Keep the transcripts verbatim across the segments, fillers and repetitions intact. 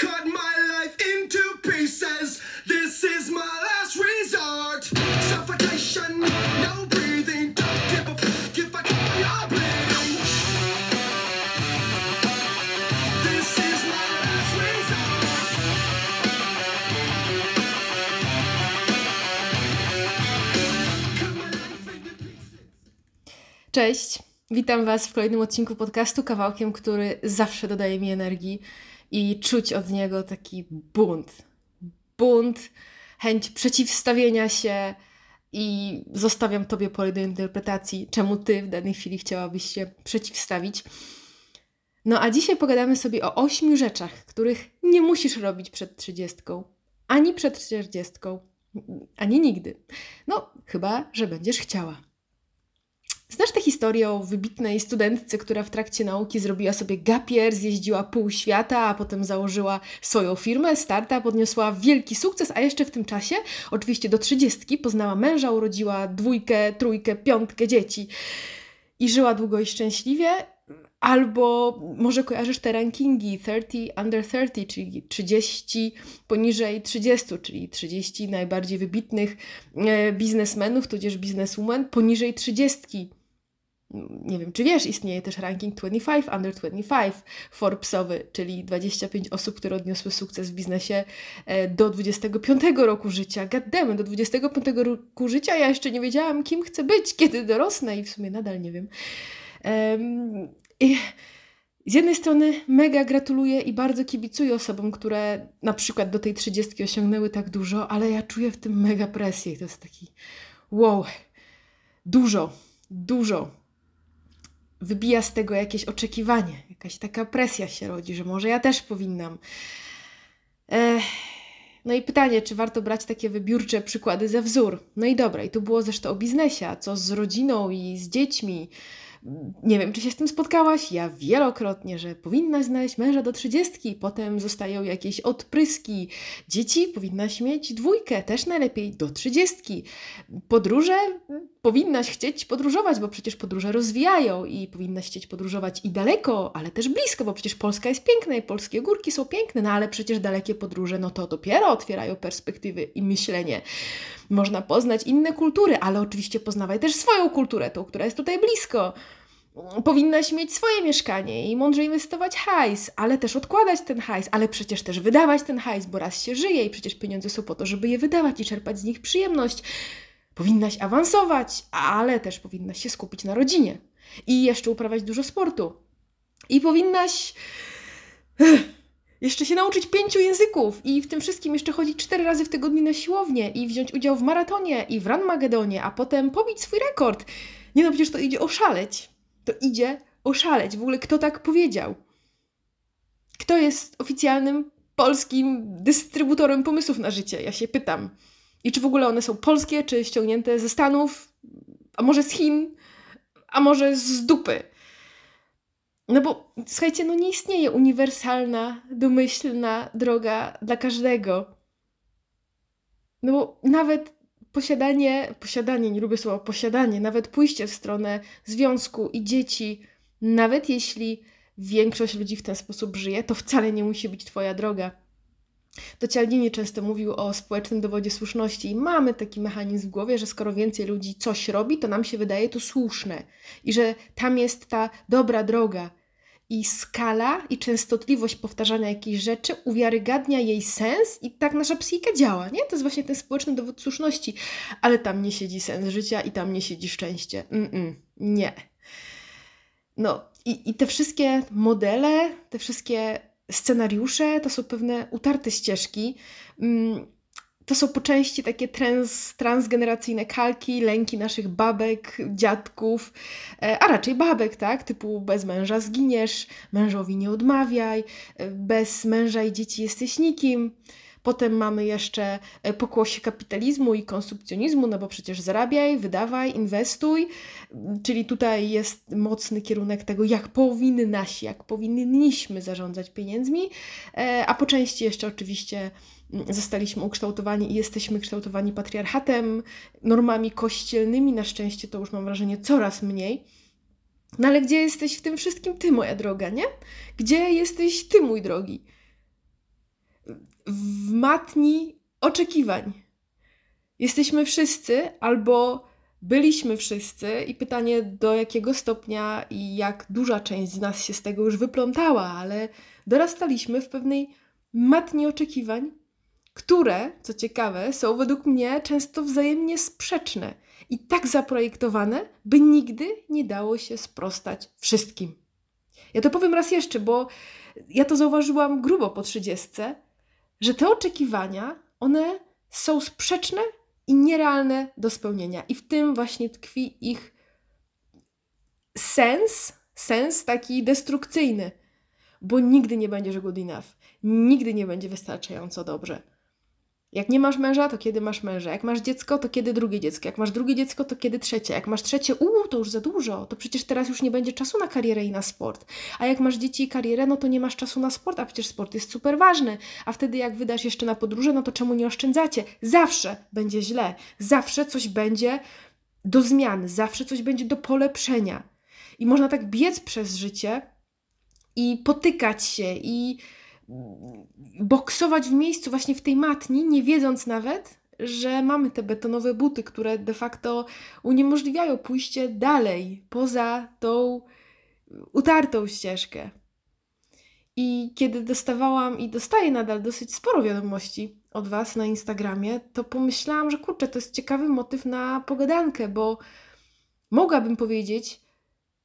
Cut my life into pieces. This is my last resort. Suffocation, no breathing. Don't give a fuck if I cut your bleeding. This is my last resort. Cut my life into pieces. Cześć, witam Was w kolejnym odcinku podcastu, kawałkiem, który zawsze dodaje mi energii. I czuć od niego taki bunt, bunt, chęć przeciwstawienia się i zostawiam Tobie pole do interpretacji, czemu Ty w danej chwili chciałabyś się przeciwstawić. No a dzisiaj pogadamy sobie o ośmiu rzeczach, których nie musisz robić przed trzydziestką, ani przed czterdziestką, ani nigdy. No chyba, że będziesz chciała. Znasz tę historię o wybitnej studentce, która w trakcie nauki zrobiła sobie gap year, zjeździła pół świata, a potem założyła swoją firmę, startup, odniosła wielki sukces, a jeszcze w tym czasie, oczywiście do trzydziestki, poznała męża, urodziła dwójkę, trójkę, piątkę dzieci i żyła długo i szczęśliwie. Albo może kojarzysz te rankingi thirty under thirty, czyli trzydzieści poniżej trzydziestu, czyli trzydziestu najbardziej wybitnych biznesmenów, tudzież bizneswoman poniżej trzydziestki. Nie wiem, czy wiesz, istnieje też ranking twenty-five under twenty-five Forbesowy, czyli dwadzieścia pięć osób, które odniosły sukces w biznesie do dwudziestego piątego roku życia. Gademy, do dwudziestego piątego roku życia ja jeszcze nie wiedziałam, kim chcę być, kiedy dorosnę i w sumie nadal nie wiem. Um, I z jednej strony mega gratuluję i bardzo kibicuję osobom, które na przykład do tej trzydziestki osiągnęły tak dużo, ale ja czuję w tym mega presję i to jest taki wow, dużo, dużo. Wybija z tego jakieś oczekiwanie, jakaś taka presja się rodzi, że może ja też powinnam. Ech. No i pytanie, czy warto brać takie wybiórcze przykłady za wzór? No i dobra, i tu było zresztą o biznesie, a co z rodziną i z dziećmi? Nie wiem, czy się z tym spotkałaś. Ja wielokrotnie, że powinnaś znaleźć męża do trzydziestki, potem zostają jakieś odpryski. Dzieci powinnaś mieć dwójkę, też najlepiej do trzydziestki. Podróże powinnaś chcieć podróżować, bo przecież podróże rozwijają i powinnaś chcieć podróżować i daleko, ale też blisko, bo przecież Polska jest piękna i polskie górki są piękne, no ale przecież dalekie podróże, no to dopiero otwierają perspektywy i myślenie. Można poznać inne kultury, ale oczywiście poznawaj też swoją kulturę, tą, która jest tutaj blisko. Powinnaś mieć swoje mieszkanie i mądrze inwestować hajs, ale też odkładać ten hajs, ale przecież też wydawać ten hajs, bo raz się żyje i przecież pieniądze są po to, żeby je wydawać i czerpać z nich przyjemność. Powinnaś awansować, ale też powinnaś się skupić na rodzinie i jeszcze uprawiać dużo sportu. I powinnaś jeszcze się nauczyć pięciu języków i w tym wszystkim jeszcze chodzić cztery razy w tygodniu na siłownię i wziąć udział w maratonie i w Runmagedonie, a potem pobić swój rekord. Nie no, przecież to idzie oszaleć. To idzie oszaleć. W ogóle kto tak powiedział? Kto jest oficjalnym polskim dystrybutorem pomysłów na życie? Ja się pytam. I czy w ogóle one są polskie, czy ściągnięte ze Stanów, a może z Chin, a może z dupy? No bo, słuchajcie, no nie istnieje uniwersalna, domyślna droga dla każdego. No bo nawet posiadanie, posiadanie, nie lubię słowa posiadanie, nawet pójście w stronę związku i dzieci, nawet jeśli większość ludzi w ten sposób żyje, to wcale nie musi być Twoja droga. To Cialdini często mówił o społecznym dowodzie słuszności i mamy taki mechanizm w głowie, że skoro więcej ludzi coś robi, to nam się wydaje to słuszne i że tam jest ta dobra droga. I skala i częstotliwość powtarzania jakiejś rzeczy uwiarygadnia jej sens i tak nasza psychika działa, nie? To jest właśnie ten społeczny dowód słuszności, ale tam nie siedzi sens życia i tam nie siedzi szczęście. Mm-mm, nie. No i, i te wszystkie modele, te wszystkie scenariusze to są pewne utarte ścieżki, to są po części takie trans, transgeneracyjne kalki, lęki naszych babek, dziadków, a raczej babek, tak? Typu bez męża zginiesz, mężowi nie odmawiaj, bez męża i dzieci jesteś nikim. Potem mamy jeszcze pokłosie kapitalizmu i konsumpcjonizmu, no bo przecież zarabiaj, wydawaj, inwestuj, czyli tutaj jest mocny kierunek tego, jak powinnaś, jak powinniśmy zarządzać pieniędzmi, a po części jeszcze oczywiście zostaliśmy ukształtowani i jesteśmy kształtowani patriarchatem, normami kościelnymi, na szczęście to już mam wrażenie coraz mniej. No ale gdzie jesteś w tym wszystkim Ty, moja droga, nie? Gdzie jesteś Ty, mój drogi? w matni oczekiwań. Jesteśmy wszyscy albo byliśmy wszyscy i pytanie, do jakiego stopnia i jak duża część z nas się z tego już wyplątała, ale dorastaliśmy w pewnej matni oczekiwań, które, co ciekawe, są według mnie często wzajemnie sprzeczne i tak zaprojektowane, by nigdy nie dało się sprostać wszystkim. Ja to powiem raz jeszcze, bo ja to zauważyłam grubo po trzydziestce, że te oczekiwania, one są sprzeczne i nierealne do spełnienia. I w tym właśnie tkwi ich sens, sens taki destrukcyjny, bo nigdy nie będziesz good enough, nigdy nie będzie wystarczająco dobrze. Jak nie masz męża, to kiedy masz męża? Jak masz dziecko, to kiedy drugie dziecko? Jak masz drugie dziecko, to kiedy trzecie? Jak masz trzecie, uuu, to już za dużo, to przecież teraz już nie będzie czasu na karierę i na sport. A jak masz dzieci i karierę, no to nie masz czasu na sport, a przecież sport jest super ważny. A wtedy jak wydasz jeszcze na podróże, no to czemu nie oszczędzacie? Zawsze będzie źle, zawsze coś będzie do zmian, zawsze coś będzie do polepszenia. I można tak biec przez życie i potykać się i boksować w miejscu właśnie w tej matni, nie wiedząc nawet, że mamy te betonowe buty, które de facto uniemożliwiają pójście dalej, poza tą utartą ścieżkę. I kiedy dostawałam i dostaję nadal dosyć sporo wiadomości od Was na Instagramie, to pomyślałam, że kurczę, to jest ciekawy motyw na pogadankę, bo mogłabym powiedzieć: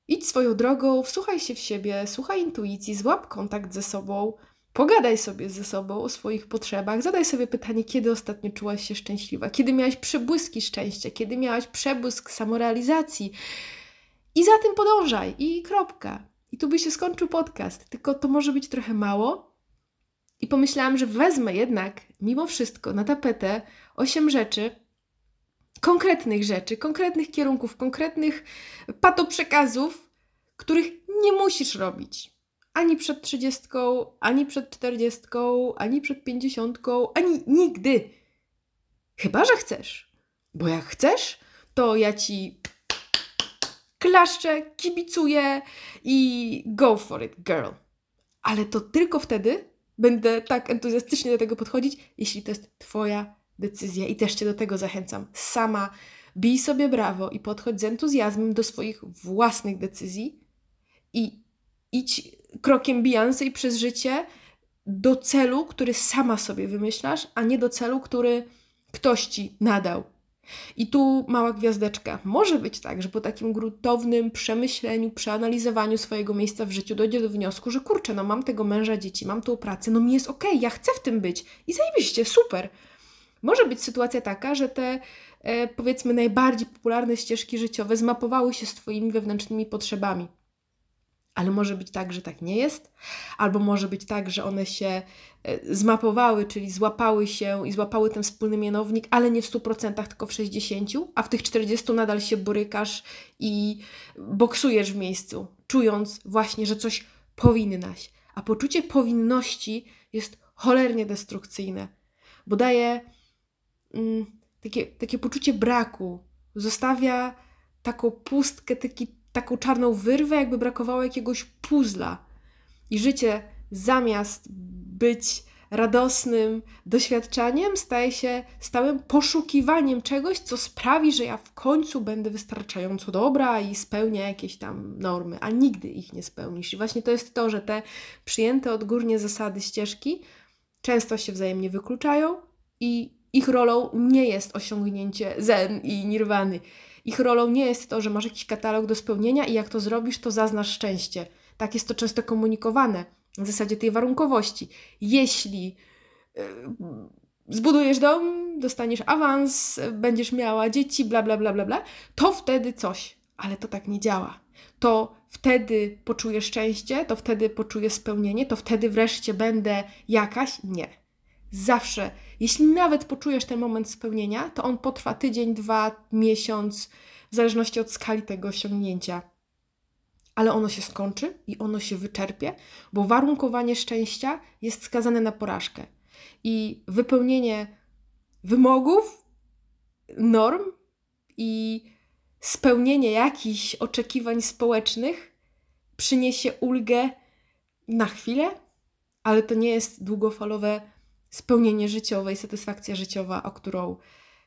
idź swoją drogą, wsłuchaj się w siebie, słuchaj intuicji, złap kontakt ze sobą, pogadaj sobie ze sobą o swoich potrzebach, zadaj sobie pytanie, kiedy ostatnio czułaś się szczęśliwa, kiedy miałaś przebłyski szczęścia, kiedy miałaś przebłysk samorealizacji i za tym podążaj i kropka. I tu by się skończył podcast, tylko to może być trochę mało i pomyślałam, że wezmę jednak mimo wszystko na tapetę osiem rzeczy, konkretnych rzeczy, konkretnych kierunków, konkretnych patoprzekazów, których nie musisz robić. Ani przed trzydziestką, ani przed czterdziestką, ani przed pięćdziesiątką, ani nigdy. Chyba że chcesz. Bo jak chcesz, to ja ci klaszczę, kibicuję i go for it, girl. Ale to tylko wtedy będę tak entuzjastycznie do tego podchodzić, jeśli to jest Twoja decyzja i też Cię do tego zachęcam. Sama bij sobie brawo i podchodź z entuzjazmem do swoich własnych decyzji i idź krokiem Beyoncé przez życie do celu, który sama sobie wymyślasz, a nie do celu, który ktoś Ci nadał. I tu mała gwiazdeczka. Może być tak, że po takim gruntownym przemyśleniu, przeanalizowaniu swojego miejsca w życiu dojdzie do wniosku, że kurczę, no mam tego męża, dzieci, mam tą pracę, no mi jest okej, okay, ja chcę w tym być i zajebiście, super. Może być sytuacja taka, że te e, powiedzmy najbardziej popularne ścieżki życiowe zmapowały się z Twoimi wewnętrznymi potrzebami. Ale może być tak, że tak nie jest, albo może być tak, że one się e, zmapowały, czyli złapały się i złapały ten wspólny mianownik, ale nie w stu procentach, tylko w sześćdziesięciu procentach, a w tych czterdziestu procentach nadal się borykasz i boksujesz w miejscu, czując właśnie, że coś powinnaś. A poczucie powinności jest cholernie destrukcyjne, bo daje Takie, takie poczucie braku, zostawia taką pustkę, taki, taką czarną wyrwę, jakby brakowało jakiegoś puzla. I życie zamiast być radosnym doświadczeniem staje się stałym poszukiwaniem czegoś, co sprawi, że ja w końcu będę wystarczająco dobra i spełnię jakieś tam normy, a nigdy ich nie spełnisz. I właśnie to jest to, że te przyjęte odgórnie zasady ścieżki często się wzajemnie wykluczają i ich rolą nie jest osiągnięcie zen i nirwany. Ich rolą nie jest to, że masz jakiś katalog do spełnienia i jak to zrobisz, to zaznasz szczęście. Tak jest to często komunikowane w zasadzie tej warunkowości. Jeśli yy, zbudujesz dom, dostaniesz awans, będziesz miała dzieci, bla, bla, bla, bla, bla, to wtedy coś. Ale to tak nie działa. To wtedy poczuję szczęście, to wtedy poczuję spełnienie, to wtedy wreszcie będę jakaś? Nie. Zawsze. Jeśli nawet poczujesz ten moment spełnienia, to on potrwa tydzień, dwa, miesiąc, w zależności od skali tego osiągnięcia. Ale ono się skończy i ono się wyczerpie, bo warunkowanie szczęścia jest skazane na porażkę. I wypełnienie wymogów, norm i spełnienie jakichś oczekiwań społecznych przyniesie ulgę na chwilę, ale to nie jest długofalowe spełnienie życiowe i satysfakcja życiowa, o którą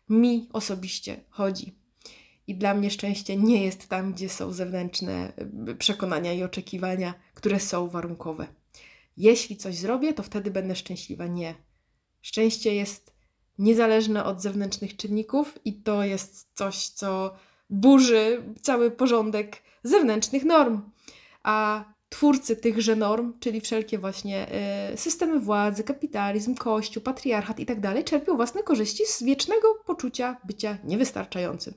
mi osobiście chodzi. I dla mnie szczęście nie jest tam, gdzie są zewnętrzne przekonania i oczekiwania, które są warunkowe. Jeśli coś zrobię, to wtedy będę szczęśliwa. Nie. Szczęście jest niezależne od zewnętrznych czynników i to jest coś, co burzy cały porządek zewnętrznych norm. A twórcy tychże norm, czyli wszelkie właśnie y, systemy władzy, kapitalizm, kościół, patriarchat i tak dalej, czerpią własne korzyści z wiecznego poczucia bycia niewystarczającym.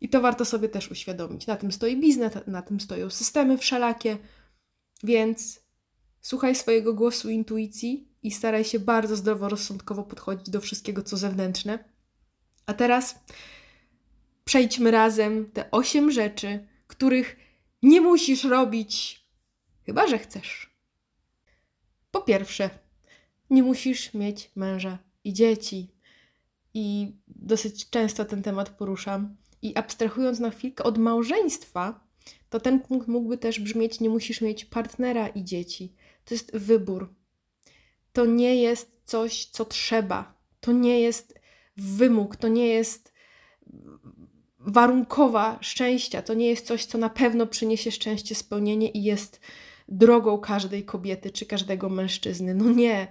I to warto sobie też uświadomić. Na tym stoi biznes, na tym stoją systemy wszelakie, więc słuchaj swojego głosu, intuicji i staraj się bardzo zdroworozsądkowo podchodzić do wszystkiego, co zewnętrzne. A teraz przejdźmy razem te osiem rzeczy, których nie musisz robić, chyba że chcesz. Po pierwsze, nie musisz mieć męża i dzieci. I dosyć często ten temat poruszam. I abstrahując na chwilkę od małżeństwa, to ten punkt mógłby też brzmieć: nie musisz mieć partnera i dzieci. To jest wybór. To nie jest coś, co trzeba. To nie jest wymóg. To nie jest warunkowa szczęścia. To nie jest coś, co na pewno przyniesie szczęście, spełnienie i jest drogą każdej kobiety czy każdego mężczyzny. No nie.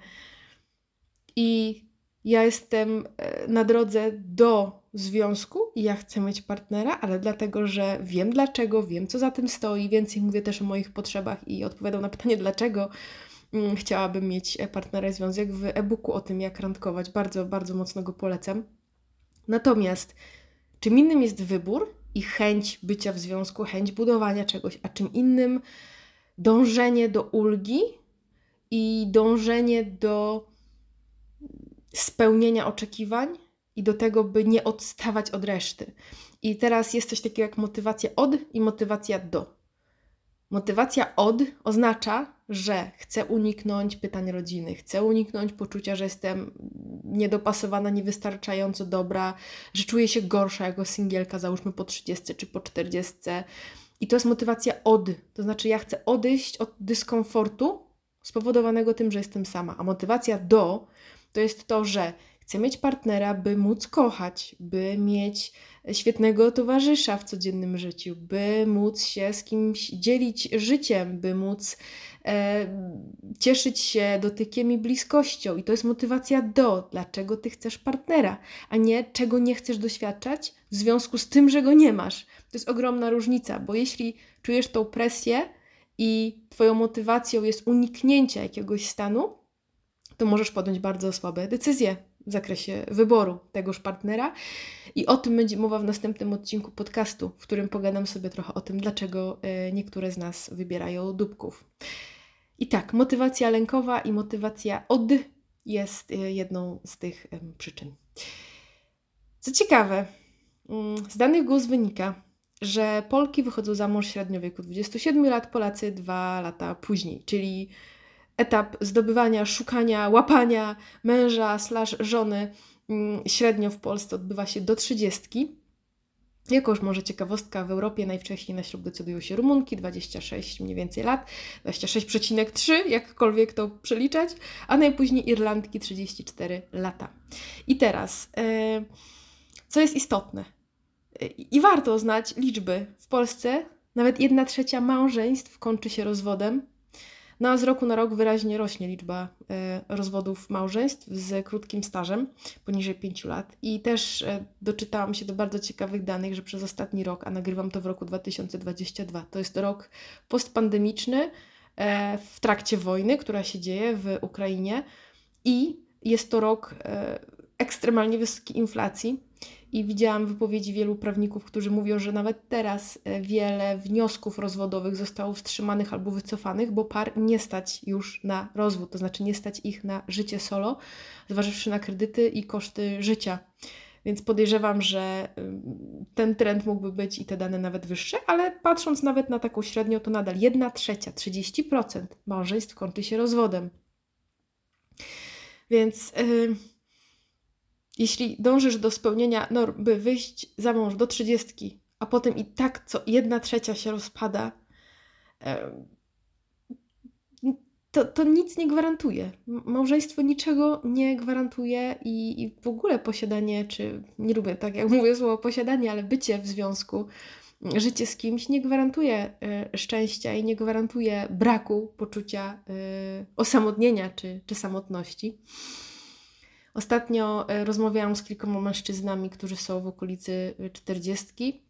I ja jestem na drodze do związku i ja chcę mieć partnera, ale dlatego, że wiem dlaczego, wiem co za tym stoi. Więcej mówię też o moich potrzebach i odpowiadam na pytanie, dlaczego chciałabym mieć partnera i związek w e-booku o tym, jak randkować. Bardzo, bardzo mocno go polecam. Natomiast czym innym jest wybór i chęć bycia w związku, chęć budowania czegoś, a czym innym dążenie do ulgi i dążenie do spełnienia oczekiwań i do tego, by nie odstawać od reszty. I teraz jest coś takiego jak motywacja od i motywacja do. Motywacja od oznacza, że chcę uniknąć pytań rodziny, chcę uniknąć poczucia, że jestem niedopasowana, niewystarczająco dobra, że czuję się gorsza jako singielka, załóżmy po trzydziestce czy po czterdziestce. I to jest motywacja od, to znaczy ja chcę odejść od dyskomfortu spowodowanego tym, że jestem sama. A motywacja do to jest to, że chcę mieć partnera, by móc kochać, by mieć świetnego towarzysza w codziennym życiu, by móc się z kimś dzielić życiem, by móc e, cieszyć się dotykiem i bliskością. I to jest motywacja do, dlaczego ty chcesz partnera, a nie czego nie chcesz doświadczać w związku z tym, że go nie masz. To jest ogromna różnica, bo jeśli czujesz tą presję i twoją motywacją jest uniknięcie jakiegoś stanu, to możesz podjąć bardzo słabe decyzje w zakresie wyboru tegoż partnera. I o tym będzie mowa w następnym odcinku podcastu, w którym pogadam sobie trochę o tym, dlaczego niektóre z nas wybierają dupków. I tak, motywacja lękowa i motywacja od jest jedną z tych przyczyn. Co ciekawe, z danych G U S wynika, że Polki wychodzą za mąż średnio w wieku dwudziestu siedmiu lat, Polacy dwa lata później, czyli etap zdobywania, szukania, łapania męża slash żony średnio w Polsce odbywa się do trzydziestki. Jako już może ciekawostka, w Europie najwcześniej na ślub decydują się Rumunki, dwadzieścia sześć mniej więcej lat, dwadzieścia sześć przecinek trzy, jakkolwiek to przeliczać, a najpóźniej Irlandki trzydzieści cztery lata. I teraz, yy, co jest istotne i, i warto znać liczby, w Polsce nawet jedna trzecia małżeństw kończy się rozwodem. No a z roku na rok wyraźnie rośnie liczba y, rozwodów małżeństw z krótkim stażem, poniżej pięciu lat. I też y, doczytałam się do bardzo ciekawych danych, że przez ostatni rok, a nagrywam to w roku dwa tysiące dwudziestym drugim, to jest rok postpandemiczny y, w trakcie wojny, która się dzieje w Ukrainie i jest to rok y, ekstremalnie wysokiej inflacji. I widziałam wypowiedzi wielu prawników, którzy mówią, że nawet teraz wiele wniosków rozwodowych zostało wstrzymanych albo wycofanych, bo par nie stać już na rozwód, to znaczy nie stać ich na życie solo, zważywszy na kredyty i koszty życia. Więc podejrzewam, że ten trend mógłby być i te dane nawet wyższe, ale patrząc nawet na taką średnią, to nadal jedna trzecia, trzydzieści procent małżeństw kończy się rozwodem. Więc Yy... jeśli dążysz do spełnienia norm, by wyjść za mąż do trzydziestki, a potem i tak co jedna trzecia się rozpada, to, to nic nie gwarantuje. Małżeństwo niczego nie gwarantuje i, i w ogóle posiadanie, czy nie lubię tak jak mówię słowo posiadanie, ale bycie w związku, życie z kimś nie gwarantuje y, szczęścia i nie gwarantuje braku poczucia y, osamotnienia czy, czy samotności. Ostatnio y, rozmawiałam z kilkoma mężczyznami, którzy są w okolicy czterdziestki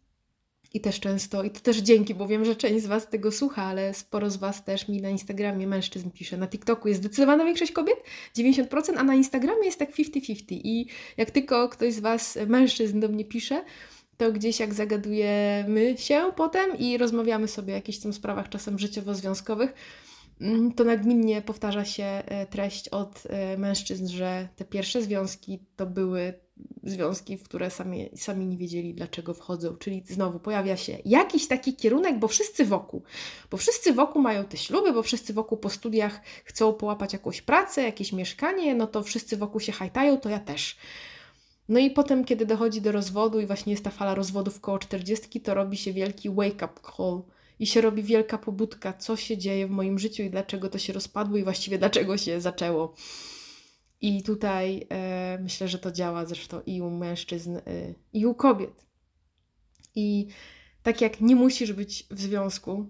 i też często, i to też dzięki, bo wiem, że część z Was tego słucha, ale sporo z Was też mi na Instagramie mężczyzn pisze. Na TikToku jest zdecydowana większość kobiet, dziewięćdziesiąt procent, a na Instagramie jest tak pięćdziesiąt pięćdziesiąt. I jak tylko ktoś z Was, mężczyzn, do mnie pisze, to gdzieś jak zagadujemy się potem i rozmawiamy sobie o jakichś tam sprawach czasem życiowo-związkowych, to nagminnie powtarza się treść od mężczyzn, że te pierwsze związki to były związki, w które sami, sami nie wiedzieli, dlaczego wchodzą. Czyli znowu pojawia się jakiś taki kierunek, bo wszyscy wokół. Bo wszyscy wokół mają te śluby, bo wszyscy wokół po studiach chcą połapać jakąś pracę, jakieś mieszkanie, no to wszyscy wokół się hajtają, to ja też. No i potem, kiedy dochodzi do rozwodu i właśnie jest ta fala rozwodów koło czterdziestki, to robi się wielki wake-up call i się robi wielka pobudka, co się dzieje w moim życiu i dlaczego to się rozpadło i właściwie dlaczego się zaczęło. I tutaj e, myślę, że to działa zresztą i u mężczyzn, y, i u kobiet. I tak jak nie musisz być w związku,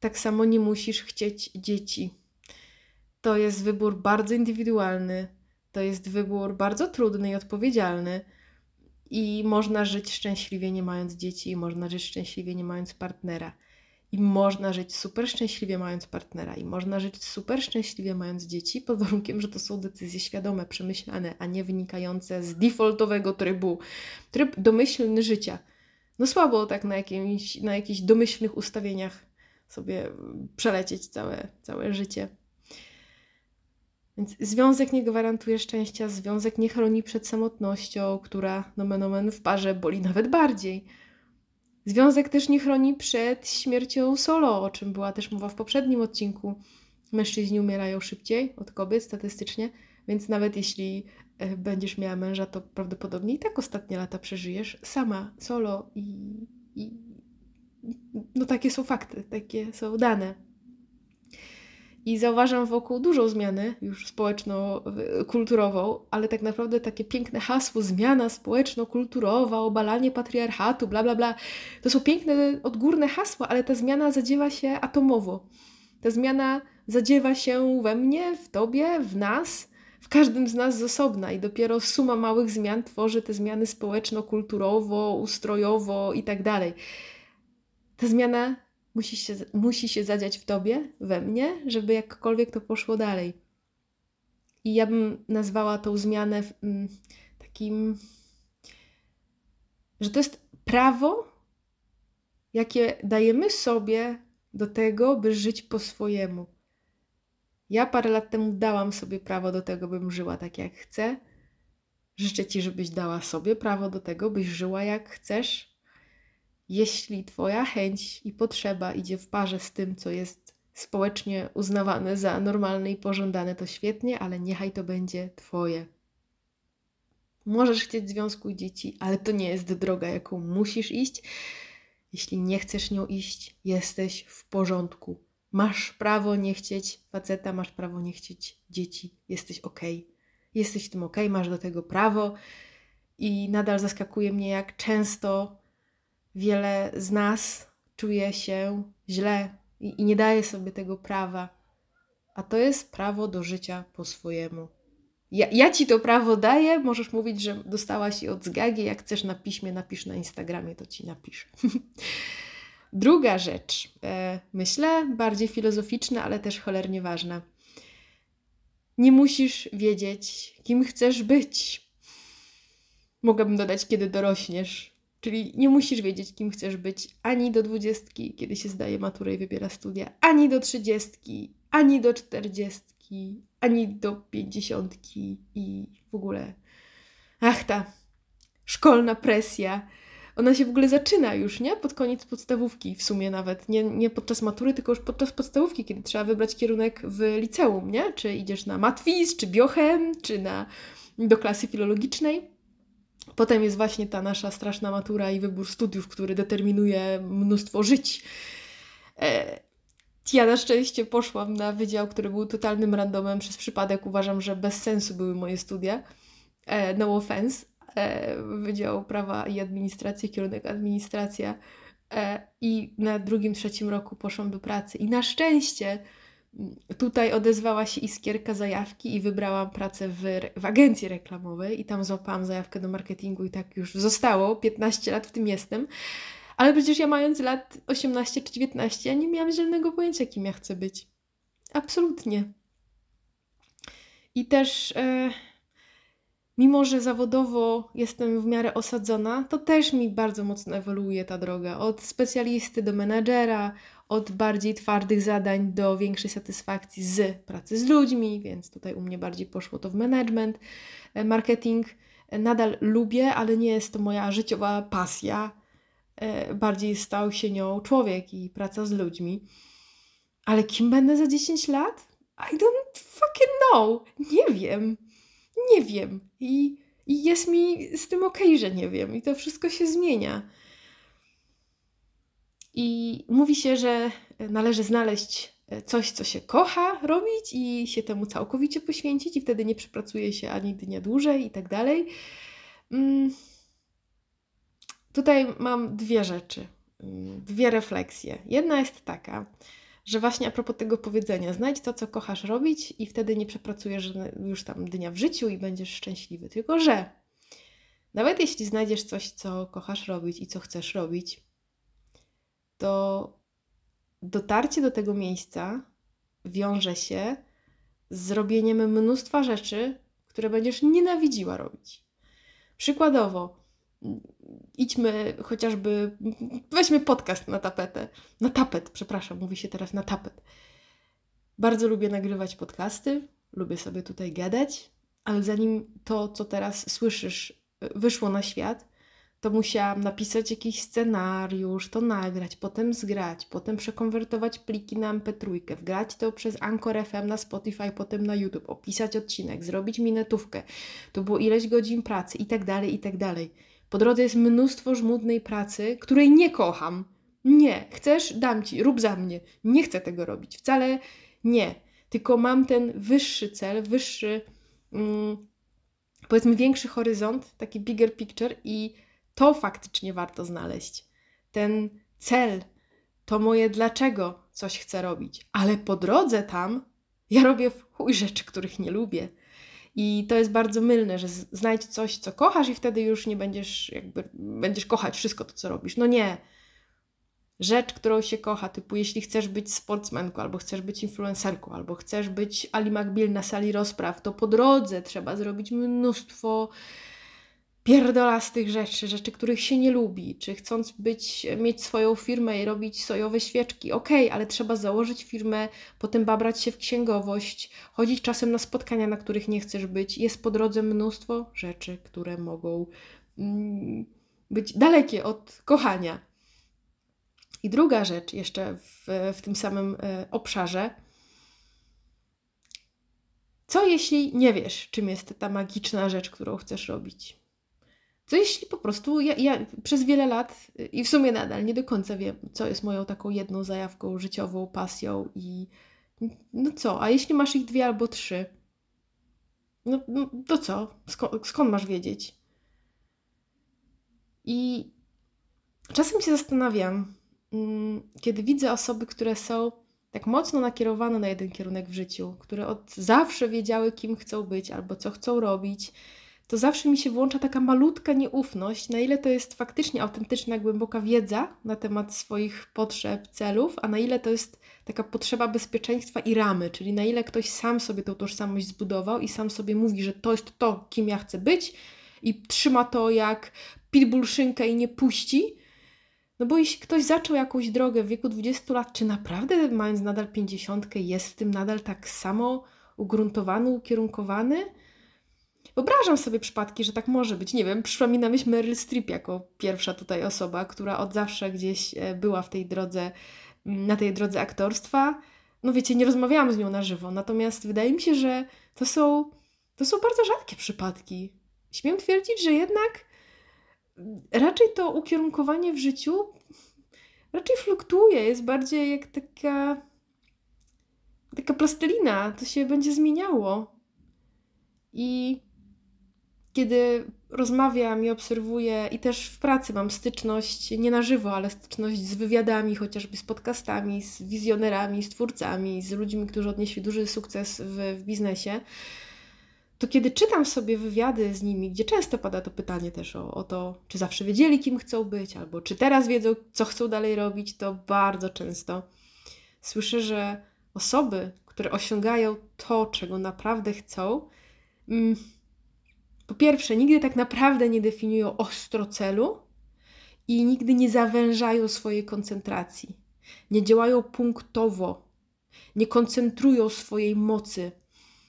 tak samo nie musisz chcieć dzieci. To jest wybór bardzo indywidualny. To jest wybór bardzo trudny i odpowiedzialny i można żyć szczęśliwie nie mając dzieci i można żyć szczęśliwie nie mając partnera i można żyć super szczęśliwie mając partnera i można żyć super szczęśliwie mając dzieci pod warunkiem, że to są decyzje świadome, przemyślane, a nie wynikające z defaultowego trybu, tryb domyślny życia. No słabo tak na, jakimś, na jakichś domyślnych ustawieniach sobie przelecieć całe, całe życie. Więc związek nie gwarantuje szczęścia, związek nie chroni przed samotnością, która nomen omen w parze boli nawet bardziej. Związek też nie chroni przed śmiercią solo, o czym była też mowa w poprzednim odcinku. Mężczyźni umierają szybciej od kobiet statystycznie, więc nawet jeśli będziesz miała męża, to prawdopodobnie i tak ostatnie lata przeżyjesz sama, solo i... i no takie są fakty, takie są dane. I zauważam wokół dużą zmianę już społeczno-kulturową, ale tak naprawdę takie piękne hasło zmiana społeczno-kulturowa, obalanie patriarchatu, bla, bla, bla. To są piękne, odgórne hasła, ale ta zmiana zadziewa się atomowo. Ta zmiana zadziewa się we mnie, w tobie, w nas, w każdym z nas z osobna i dopiero suma małych zmian tworzy te zmiany społeczno-kulturowo, ustrojowo i tak dalej. Ta zmiana Musi się, musi się zadziać w tobie, we mnie, żeby jakkolwiek to poszło dalej. I ja bym nazwała tą zmianę w, m, takim, że to jest prawo, jakie dajemy sobie do tego, by żyć po swojemu. Ja parę lat temu dałam sobie prawo do tego, bym żyła tak jak chcę. Życzę ci, żebyś dała sobie prawo do tego, byś żyła jak chcesz. Jeśli twoja chęć i potrzeba idzie w parze z tym, co jest społecznie uznawane za normalne i pożądane, to świetnie, ale niechaj to będzie twoje. Możesz chcieć związku i dzieci, ale to nie jest droga, jaką musisz iść. Jeśli nie chcesz nią iść, jesteś w porządku. Masz prawo nie chcieć faceta, masz prawo nie chcieć dzieci. Jesteś okej. Jesteś w tym okej, masz do tego prawo. I nadal zaskakuje mnie, jak często wiele z nas czuje się źle i, i nie daje sobie tego prawa. A to jest prawo do życia po swojemu. Ja, ja Ci to prawo daję. Możesz mówić, że dostałaś je od zgagi. Jak chcesz na piśmie, napisz na Instagramie, to Ci napiszę. Druga rzecz. E, myślę, bardziej filozoficzna, ale też cholernie ważna. Nie musisz wiedzieć, kim chcesz być. Mogłabym dodać, kiedy dorośniesz. Czyli nie musisz wiedzieć, kim chcesz być ani do dwudziestki, kiedy się zdaje maturę i wybiera studia, ani do trzydziestki, ani do czterdziestki, ani do pięćdziesiątki i w ogóle. Ach, ta szkolna presja. Ona się w ogóle zaczyna już, nie? Pod koniec podstawówki w sumie nawet. Nie, nie podczas matury, tylko już podczas podstawówki, kiedy trzeba wybrać kierunek w liceum, nie? Czy idziesz na matwiz, czy biochem, czy na, do klasy filologicznej. Potem jest właśnie ta nasza straszna matura i wybór studiów, który determinuje mnóstwo żyć. Ja na szczęście poszłam na wydział, który był totalnym randomem. Przez przypadek uważam, że bez sensu były moje studia. E, no offense. E, Wydział Prawa i Administracji, kierunek administracja. E, I na drugim, trzecim roku poszłam do pracy. I na szczęście tutaj odezwała się iskierka zajawki i wybrałam pracę w, w agencji reklamowej. I tam złapałam zajawkę do marketingu i tak już zostało. piętnaście lat w tym jestem. Ale przecież ja mając lat osiemnaście czy dziewiętnaście, ja nie miałam żadnego pojęcia, kim ja chcę być. Absolutnie. I też, e, mimo że zawodowo jestem w miarę osadzona, to też mi bardzo mocno ewoluuje ta droga. Od specjalisty do menadżera, od bardziej twardych zadań do większej satysfakcji z pracy z ludźmi, więc tutaj u mnie bardziej poszło to w management. Marketing nadal lubię, ale nie jest to moja życiowa pasja. Bardziej stał się nią człowiek i praca z ludźmi. Ale kim będę za dziesięć lat? I don't fucking know. Nie wiem. Nie wiem. I, i jest mi z tym okej, że nie wiem. I to wszystko się zmienia. I mówi się, że należy znaleźć coś, co się kocha robić i się temu całkowicie poświęcić i wtedy nie przepracuje się ani dnia dłużej i tak dalej. Mm. Tutaj mam dwie rzeczy, dwie refleksje. Jedna jest taka, że właśnie a propos tego powiedzenia, znajdź to, co kochasz robić i wtedy nie przepracujesz już tam dnia w życiu i będziesz szczęśliwy. Tylko że nawet jeśli znajdziesz coś, co kochasz robić i co chcesz robić, to dotarcie do tego miejsca wiąże się z robieniem mnóstwa rzeczy, które będziesz nienawidziła robić. Przykładowo, idźmy chociażby, weźmy podcast na tapetę, na tapet, przepraszam, mówi się teraz na tapet. Bardzo lubię nagrywać podcasty, lubię sobie tutaj gadać, ale zanim to, co teraz słyszysz, wyszło na świat, to musiałam napisać jakiś scenariusz, to nagrać, potem zgrać, potem przekonwertować pliki na em pe trzy, wgrać to przez Anchor ef em na Spotify, potem na YouTube, opisać odcinek, zrobić minetówkę, to było ileś godzin pracy i tak dalej, i tak dalej. Po drodze jest mnóstwo żmudnej pracy, której nie kocham. Nie. Chcesz? Dam Ci. Rób za mnie. Nie chcę tego robić. Wcale nie. Tylko mam ten wyższy cel, wyższy, mm, powiedzmy większy horyzont, taki bigger picture i to faktycznie warto znaleźć. Ten cel, to moje dlaczego coś chcę robić. Ale po drodze tam ja robię w chuj rzeczy, których nie lubię. I to jest bardzo mylne, że znajdź coś, co kochasz i wtedy już nie będziesz jakby, będziesz kochać wszystko to, co robisz. No nie. Rzecz, którą się kocha, typu jeśli chcesz być sportsmenką, albo chcesz być influencerką, albo chcesz być Ali McBeal na sali rozpraw, to po drodze trzeba zrobić mnóstwo pierdolastych rzeczy, rzeczy, których się nie lubi. Czy chcąc być, mieć swoją firmę i robić sojowe świeczki, okej, okay, ale trzeba założyć firmę, potem babrać się w księgowość, chodzić czasem na spotkania, na których nie chcesz być. Jest po drodze mnóstwo rzeczy, które mogą mm, być dalekie od kochania. I druga rzecz jeszcze w, w tym samym e, obszarze. Co jeśli nie wiesz, czym jest ta magiczna rzecz, którą chcesz robić? Co jeśli po prostu ja, ja przez wiele lat i w sumie nadal nie do końca wiem, co jest moją taką jedną zajawką życiową, pasją i no co, a jeśli masz ich dwie albo trzy, no, no to co? Skąd, skąd masz wiedzieć? I czasem się zastanawiam, kiedy widzę osoby, które są tak mocno nakierowane na jeden kierunek w życiu, które od zawsze wiedziały, kim chcą być albo co chcą robić, to zawsze mi się włącza taka malutka nieufność, na ile to jest faktycznie autentyczna, głęboka wiedza na temat swoich potrzeb, celów, a na ile to jest taka potrzeba bezpieczeństwa i ramy, czyli na ile ktoś sam sobie tą tożsamość zbudował i sam sobie mówi, że to jest to, kim ja chcę być i trzyma to jak pitbull szynkę i nie puści. No bo jeśli ktoś zaczął jakąś drogę w wieku dwudziestu lat, czy naprawdę mając nadal pięćdziesiątkę jest w tym nadal tak samo ugruntowany, ukierunkowany? Wyobrażam sobie przypadki, że tak może być. Nie wiem, przyszła mi na myśl Meryl Streep jako pierwsza tutaj osoba, która od zawsze gdzieś była w tej drodze, na tej drodze aktorstwa. No wiecie, nie rozmawiałam z nią na żywo, natomiast wydaje mi się, że to są, to są bardzo rzadkie przypadki. Śmiem twierdzić, że jednak raczej to ukierunkowanie w życiu raczej fluktuuje, jest bardziej jak taka taka plastelina, to się będzie zmieniało. I kiedy rozmawiam i obserwuję, i też w pracy mam styczność, nie na żywo, ale styczność z wywiadami, chociażby z podcastami, z wizjonerami, z twórcami, z ludźmi, którzy odnieśli duży sukces w, w biznesie, to kiedy czytam sobie wywiady z nimi, gdzie często pada to pytanie też o, o to, czy zawsze wiedzieli, kim chcą być, albo czy teraz wiedzą, co chcą dalej robić, to bardzo często słyszę, że osoby, które osiągają to, czego naprawdę chcą, mm, po pierwsze, nigdy tak naprawdę nie definiują ostro celu i nigdy nie zawężają swojej koncentracji, nie działają punktowo, nie koncentrują swojej mocy,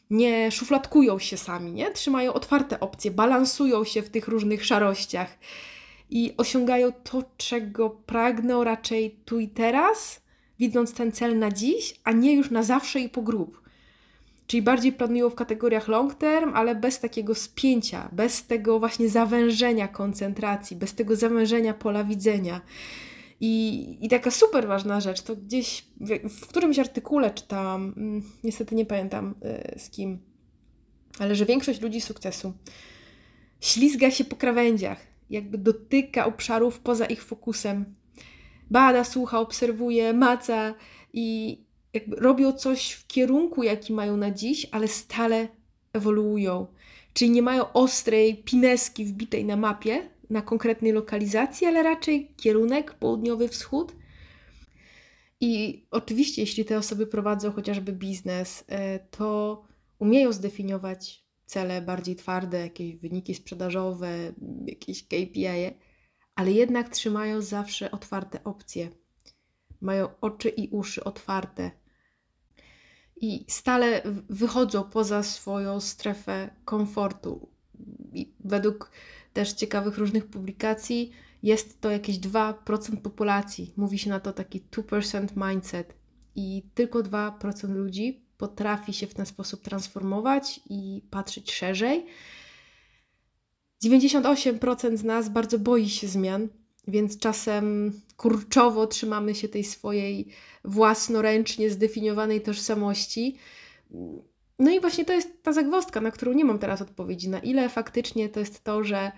nie szufladkują się sami, nie? Trzymają otwarte opcje, balansują się w tych różnych szarościach i osiągają to, czego pragną raczej tu i teraz, widząc ten cel na dziś, a nie już na zawsze i po grób. Czyli bardziej planują w kategoriach long term, ale bez takiego spięcia, bez tego właśnie zawężenia koncentracji, bez tego zawężenia pola widzenia. I, i taka super ważna rzecz, to gdzieś w, w którymś artykule czytałam, niestety nie pamiętam z kim, ale że większość ludzi sukcesu ślizga się po krawędziach, jakby dotyka obszarów poza ich fokusem. Bada, słucha, obserwuje, maca i jakby robią coś w kierunku, jaki mają na dziś, ale stale ewoluują. Czyli nie mają ostrej pineski wbitej na mapie, na konkretnej lokalizacji, ale raczej kierunek południowy wschód. I oczywiście, jeśli te osoby prowadzą chociażby biznes, to umieją zdefiniować cele bardziej twarde, jakieś wyniki sprzedażowe, jakieś K P I, ale jednak trzymają zawsze otwarte opcje. Mają oczy i uszy otwarte. I stale wychodzą poza swoją strefę komfortu. I według też ciekawych różnych publikacji jest to jakieś dwa procent populacji. Mówi się na to taki two percent mindset. I tylko dwa procent ludzi potrafi się w ten sposób transformować i patrzeć szerzej. dziewięćdziesiąt osiem procent z nas bardzo boi się zmian, więc czasem kurczowo trzymamy się tej swojej własnoręcznie zdefiniowanej tożsamości. No i właśnie to jest ta zagwozdka, na którą nie mam teraz odpowiedzi, na ile faktycznie to jest to, że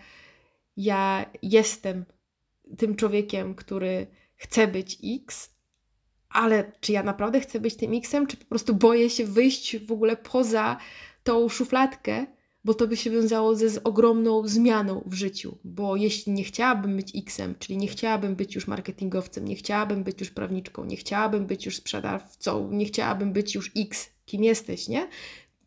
ja jestem tym człowiekiem, który chce być X, ale czy ja naprawdę chcę być tym X-em, czy po prostu boję się wyjść w ogóle poza tą szufladkę, bo to by się wiązało ze z ogromną zmianą w życiu, bo jeśli nie chciałabym być X-em, czyli nie chciałabym być już marketingowcem, nie chciałabym być już prawniczką, nie chciałabym być już sprzedawcą, nie chciałabym być już X, kim jesteś, nie?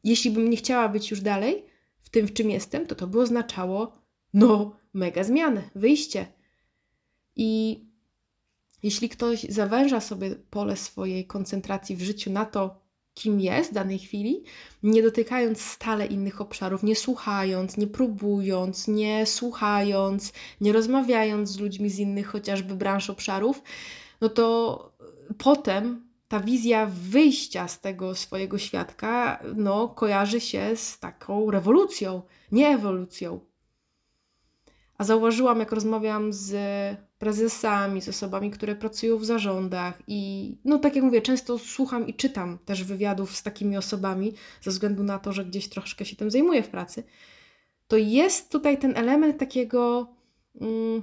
Jeśli bym nie chciała być już dalej w tym, w czym jestem, to to by oznaczało, no, mega zmianę, wyjście. I jeśli ktoś zawęża sobie pole swojej koncentracji w życiu na to, kim jest w danej chwili, nie dotykając stale innych obszarów, nie słuchając, nie próbując, nie słuchając, nie rozmawiając z ludźmi z innych chociażby branż obszarów, no to potem ta wizja wyjścia z tego swojego światka, no, kojarzy się z taką rewolucją, nie ewolucją. A zauważyłam, jak rozmawiam z prezesami, z osobami, które pracują w zarządach i no tak jak mówię, często słucham i czytam też wywiadów z takimi osobami, ze względu na to, że gdzieś troszkę się tym zajmuję w pracy, to jest tutaj ten element takiego um,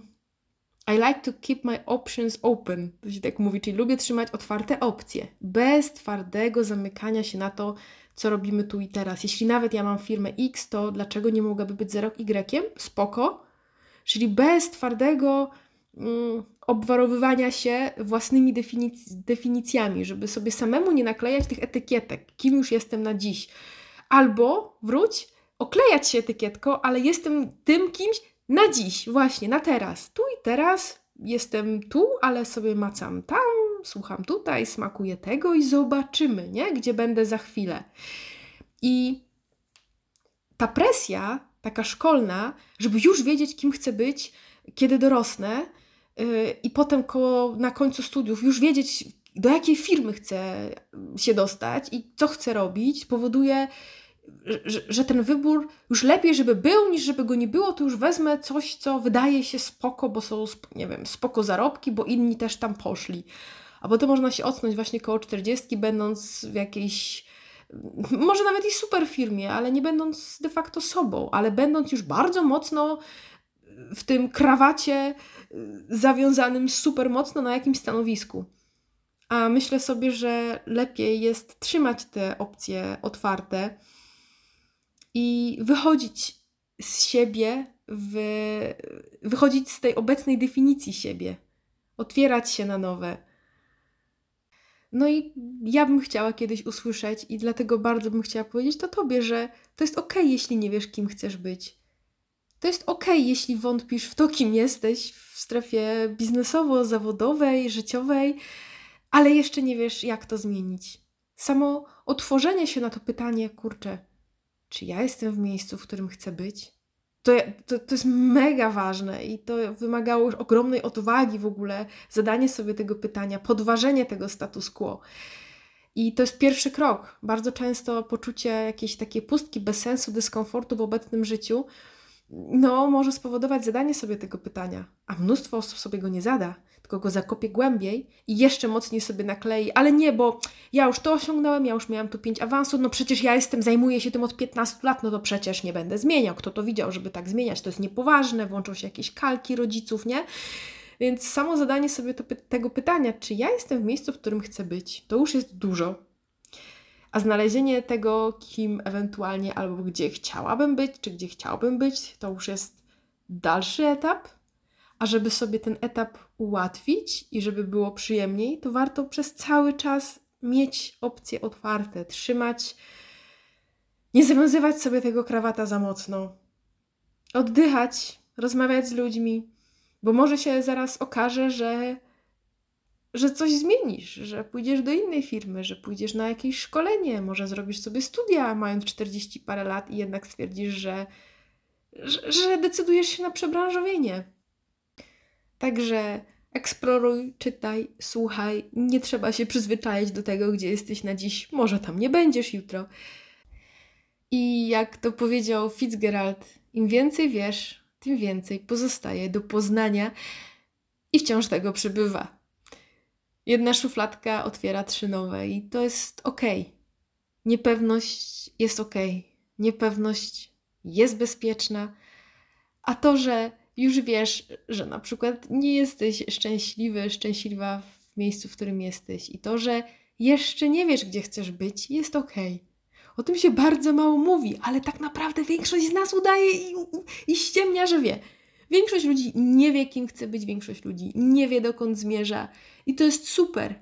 I like to keep my options open, to się tak mówi, czyli lubię trzymać otwarte opcje, bez twardego zamykania się na to, co robimy tu i teraz. Jeśli nawet ja mam firmę X, to dlaczego nie mogłaby być za rok Y? Spoko. Czyli bez twardego mm, obwarowywania się własnymi definic- definicjami, żeby sobie samemu nie naklejać tych etykietek, kim już jestem na dziś. Albo wróć, oklejać się etykietką, ale jestem tym kimś na dziś, właśnie, na teraz. Tu i teraz jestem tu, ale sobie macam tam, słucham tutaj, smakuję tego i zobaczymy, nie? Gdzie będę za chwilę. I ta presja taka szkolna, żeby już wiedzieć, kim chcę być, kiedy dorosnę yy, i potem koło, na końcu studiów już wiedzieć, do jakiej firmy chcę się dostać i co chcę robić, powoduje, że, że ten wybór już lepiej, żeby był, niż żeby go nie było, to już wezmę coś, co wydaje się spoko, bo są, nie wiem, spoko zarobki, bo inni też tam poszli. a potem można się odsnąć właśnie koło czterdziestki, będąc w jakiejś, może nawet i super firmie, ale nie będąc de facto sobą, ale będąc już bardzo mocno w tym krawacie zawiązanym super mocno na jakimś stanowisku. A myślę sobie, że lepiej jest trzymać te opcje otwarte i wychodzić z siebie, w, wychodzić z tej obecnej definicji siebie, otwierać się na nowe. No i ja bym chciała kiedyś usłyszeć i dlatego bardzo bym chciała powiedzieć to Tobie, że to jest okej, jeśli nie wiesz, kim chcesz być. To jest okej, jeśli wątpisz w to, kim jesteś w strefie biznesowo-zawodowej, życiowej, ale jeszcze nie wiesz, jak to zmienić. Samo otworzenie się na to pytanie, kurczę, czy ja jestem w miejscu, w którym chcę być? To, to, to jest mega ważne i to wymagało już ogromnej odwagi w ogóle zadanie sobie tego pytania, podważenie tego status quo. I to jest pierwszy krok. Bardzo często poczucie jakiejś takiej pustki, bez sensu, dyskomfortu w obecnym życiu, no może spowodować zadanie sobie tego pytania. A mnóstwo osób sobie go nie zada, tylko go zakopie głębiej i jeszcze mocniej sobie naklei. Ale nie, bo ja już to osiągnąłem, ja już miałam tu pięć awansów, no przecież ja jestem, zajmuję się tym od piętnastu lat, no to przecież nie będę zmieniał. Kto to widział, żeby tak zmieniać? To jest niepoważne, włączą się jakieś kalki rodziców, nie? Więc samo zadanie sobie to, tego pytania, czy ja jestem w miejscu, w którym chcę być, to już jest dużo. A znalezienie tego, kim ewentualnie albo gdzie chciałabym być, czy gdzie chciałbym być, to już jest dalszy etap. A żeby sobie ten etap ułatwić i żeby było przyjemniej, to warto przez cały czas mieć opcje otwarte, trzymać, nie zawiązywać sobie tego krawata za mocno, oddychać, rozmawiać z ludźmi, bo może się zaraz okaże, że, że coś zmienisz, że pójdziesz do innej firmy, że pójdziesz na jakieś szkolenie, może zrobisz sobie studia mając czterdzieści parę lat i jednak stwierdzisz, że, że, że decydujesz się na przebranżowienie. Także eksploruj, czytaj, słuchaj. Nie trzeba się przyzwyczaić do tego, gdzie jesteś na dziś. Może tam nie będziesz jutro. I jak to powiedział Fitzgerald, im więcej wiesz, tym więcej pozostaje do poznania i wciąż tego przybywa. Jedna szufladka otwiera trzy nowe i to jest okej. Okay. Niepewność jest okej. Okay. Niepewność jest bezpieczna. A to, że już wiesz, że na przykład nie jesteś szczęśliwy, szczęśliwa w miejscu, w którym jesteś. I to, że jeszcze nie wiesz, gdzie chcesz być, jest okej. O tym się bardzo mało mówi, ale tak naprawdę większość z nas udaje i, i ściemnia, że wie. Większość ludzi nie wie, kim chce być, większość ludzi nie wie, dokąd zmierza. I to jest super.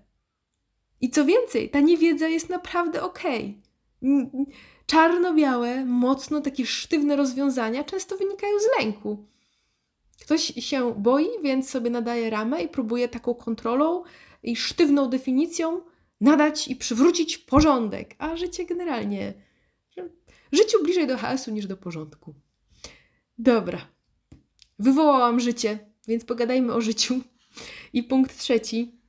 I co więcej, ta niewiedza jest naprawdę okej. Czarno-białe, mocno takie sztywne rozwiązania często wynikają z lęku. Ktoś się boi, więc sobie nadaje ramę i próbuje taką kontrolą i sztywną definicją nadać i przywrócić porządek. A życie generalnie, życiu bliżej do chaosu niż do porządku. Dobra, wywołałam życie, więc pogadajmy o życiu. I punkt trzeci.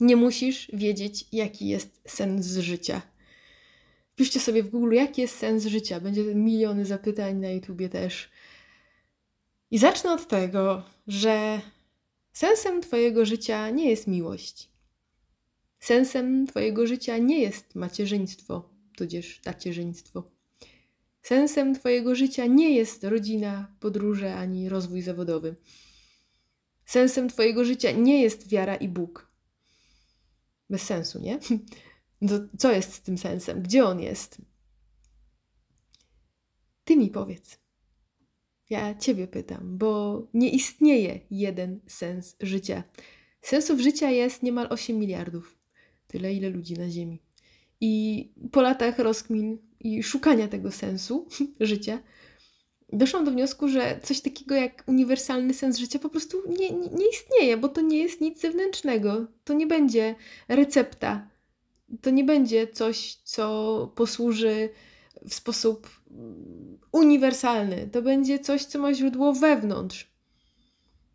Nie musisz wiedzieć, jaki jest sens życia. Piszcie sobie w Google, jaki jest sens życia. Będzie miliony zapytań na YouTubie też. I zacznę od tego, że sensem Twojego życia nie jest miłość. Sensem Twojego życia nie jest macierzyństwo, tudzież tacierzyństwo. Sensem Twojego życia nie jest rodzina, podróże ani rozwój zawodowy. Sensem Twojego życia nie jest wiara i Bóg. Bez sensu, nie? Co jest z tym sensem? Gdzie on jest? Ty mi powiedz. Ja Ciebie pytam, bo nie istnieje jeden sens życia. Sensów życia jest niemal osiem miliardów. Tyle, ile ludzi na ziemi. I po latach rozkmin i szukania tego sensu życia doszłam do wniosku, że coś takiego jak uniwersalny sens życia po prostu nie, nie, nie istnieje, bo to nie jest nic zewnętrznego. To nie będzie recepta. To nie będzie coś, co posłuży w sposób uniwersalny. To będzie coś, co ma źródło wewnątrz.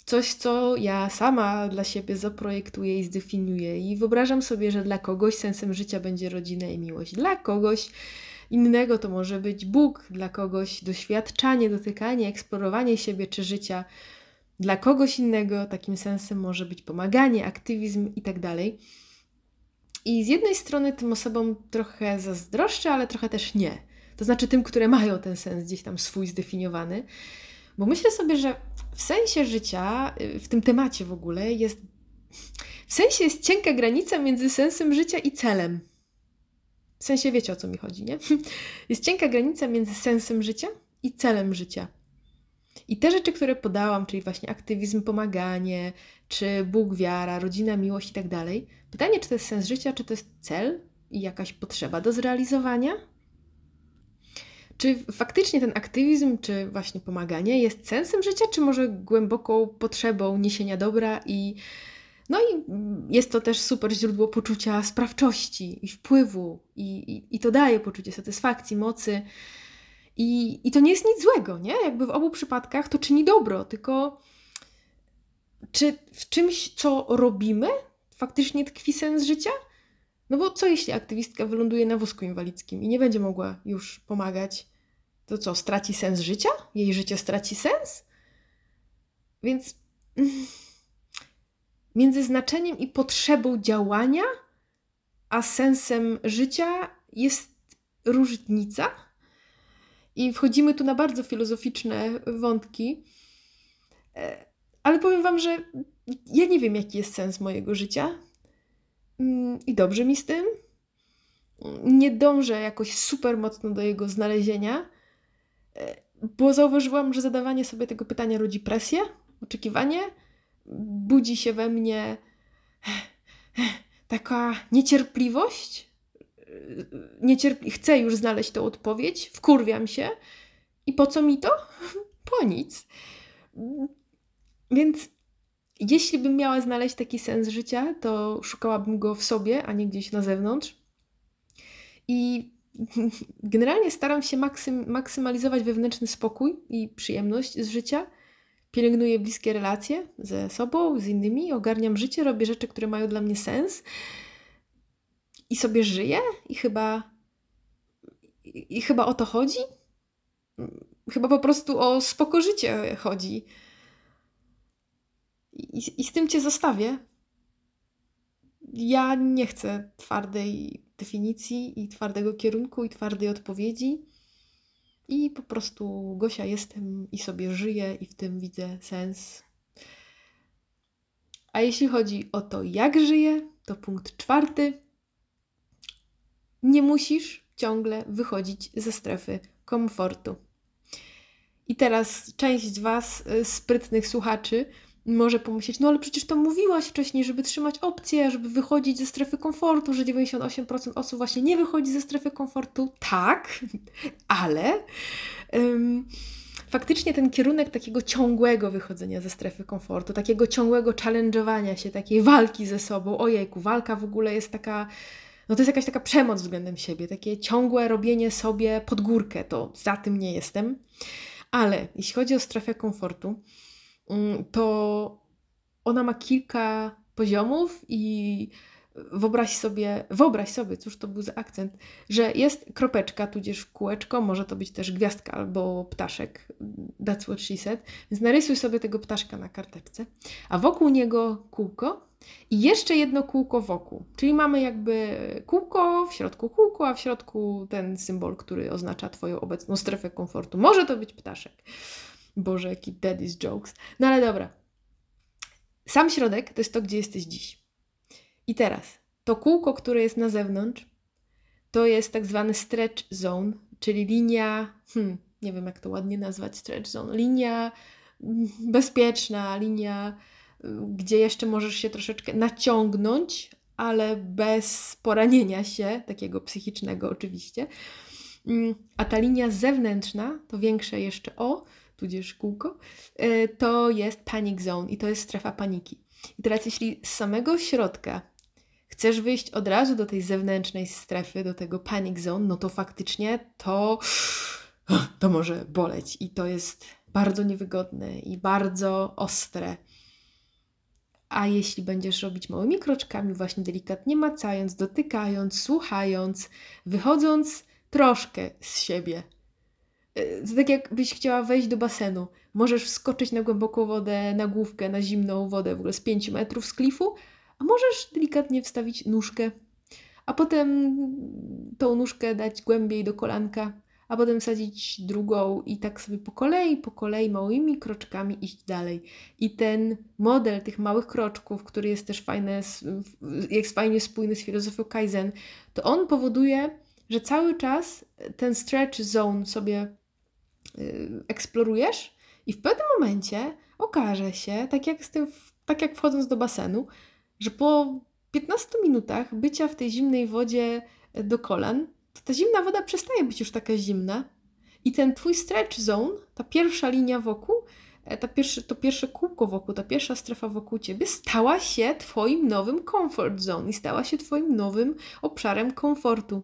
Coś, co ja sama dla siebie zaprojektuję i zdefiniuję. I wyobrażam sobie, że dla kogoś sensem życia będzie rodzina i miłość. Dla kogoś innego to może być Bóg. Dla kogoś doświadczanie, dotykanie, eksplorowanie siebie czy życia. Dla kogoś innego takim sensem może być pomaganie, aktywizm i tak dalej. I z jednej strony tym osobom trochę zazdroszczę, ale trochę też nie. To znaczy tym, które mają ten sens gdzieś tam swój zdefiniowany. Bo myślę sobie, że w sensie życia, w tym temacie w ogóle jest... W sensie jest cienka granica między sensem życia i celem. W sensie wiecie, o co mi chodzi, nie? Jest cienka granica między sensem życia i celem życia. I te rzeczy, które podałam, czyli właśnie aktywizm, pomaganie, czy Bóg, wiara, rodzina, miłość i tak dalej. Pytanie, czy to jest sens życia, czy to jest cel i jakaś potrzeba do zrealizowania? Czy faktycznie ten aktywizm, czy właśnie pomaganie jest sensem życia, czy może głęboką potrzebą niesienia dobra i... No i jest to też super źródło poczucia sprawczości i wpływu i, i, i to daje poczucie satysfakcji, mocy. I, I to nie jest nic złego, nie? Jakby w obu przypadkach to czyni dobro, tylko czy w czymś, co robimy, faktycznie tkwi sens życia? No bo co jeśli aktywistka wyląduje na wózku inwalidzkim i nie będzie mogła już pomagać? To co, straci sens życia? Jej życie straci sens? Więc między znaczeniem i potrzebą działania, a sensem życia jest różnica. I wchodzimy tu na bardzo filozoficzne wątki, ale powiem Wam, że ja nie wiem, jaki jest sens mojego życia i dobrze mi z tym. Nie dążę jakoś super mocno do jego znalezienia, bo zauważyłam, że zadawanie sobie tego pytania rodzi presję, oczekiwanie, budzi się we mnie taka niecierpliwość. Niecierpli- chcę już znaleźć tą odpowiedź, wkurwiam się. I po co mi to? Po nic. Więc jeśli bym miała znaleźć taki sens życia, to szukałabym go w sobie, a nie gdzieś na zewnątrz. I generalnie staram się maksym- maksymalizować wewnętrzny spokój i przyjemność z życia. Pielęgnuję bliskie relacje ze sobą, z innymi, ogarniam życie, robię rzeczy, które mają dla mnie sens. I sobie żyję? I chyba, I chyba o to chodzi? Chyba po prostu o spoko życie chodzi. I, I z tym Cię zostawię. Ja nie chcę twardej definicji i twardego kierunku i twardej odpowiedzi. I po prostu Gosia jestem i sobie żyję i w tym widzę sens. A jeśli chodzi o to, jak żyję, to punkt czwarty. Nie musisz ciągle wychodzić ze strefy komfortu. I teraz część z Was, sprytnych słuchaczy, może pomyśleć, no ale przecież to mówiłaś wcześniej, żeby trzymać opcję, żeby wychodzić ze strefy komfortu, że dziewięćdziesiąt osiem procent osób właśnie nie wychodzi ze strefy komfortu. Tak, ale ym, faktycznie ten kierunek takiego ciągłego wychodzenia ze strefy komfortu, takiego ciągłego challenge'owania się, takiej walki ze sobą, ojejku, walka w ogóle jest taka... No to jest jakaś taka przemoc względem siebie, takie ciągłe robienie sobie pod górkę, to za tym nie jestem. Ale jeśli chodzi o strefę komfortu, to ona ma kilka poziomów i wyobraź sobie, wyobraź sobie, cóż to był za akcent, że jest kropeczka, tudzież kółeczko, może to być też gwiazdka albo ptaszek, that's what she said, więc narysuj sobie tego ptaszka na karteczce, a wokół niego kółko i jeszcze jedno kółko wokół, czyli mamy jakby kółko, w środku kółko, a w środku ten symbol, który oznacza Twoją obecną strefę komfortu. Może to być ptaszek. Boże, jaki daddy's jokes. No ale dobra. Sam środek to jest to, gdzie jesteś dziś. I teraz, to kółko, które jest na zewnątrz, to jest tak zwany stretch zone, czyli linia, hmm, nie wiem jak to ładnie nazwać, stretch zone, linia bezpieczna, linia, gdzie jeszcze możesz się troszeczkę naciągnąć, ale bez poranienia się, takiego psychicznego oczywiście. A ta linia zewnętrzna, to większe jeszcze O, tudzież kółko, to jest panic zone i to jest strefa paniki. I teraz jeśli z samego środka chcesz wyjść od razu do tej zewnętrznej strefy, do tego panic zone, no to faktycznie to, to może boleć i to jest bardzo niewygodne i bardzo ostre. A jeśli będziesz robić małymi kroczkami, właśnie delikatnie macając, dotykając, słuchając, wychodząc troszkę z siebie, To tak jakbyś chciała wejść do basenu. Możesz wskoczyć na głęboką wodę, na główkę, na zimną wodę w ogóle z pięciu metrów z klifu, a możesz delikatnie wstawić nóżkę, a potem tą nóżkę dać głębiej do kolanka, a potem wsadzić drugą i tak sobie po kolei, po kolei małymi kroczkami iść dalej. I ten model tych małych kroczków, który jest też fajny, jest fajnie spójny z filozofią Kaizen, to on powoduje, że cały czas ten stretch zone sobie eksplorujesz i w pewnym momencie okaże się, tak jak, z tym, tak jak wchodząc do basenu, że po piętnastu minutach bycia w tej zimnej wodzie do kolan, to ta zimna woda przestaje być już taka zimna i ten twój stretch zone, ta pierwsza linia wokół, ta pierwszy, to pierwsze kółko wokół, ta pierwsza strefa wokół ciebie stała się twoim nowym comfort zone i stała się twoim nowym obszarem komfortu.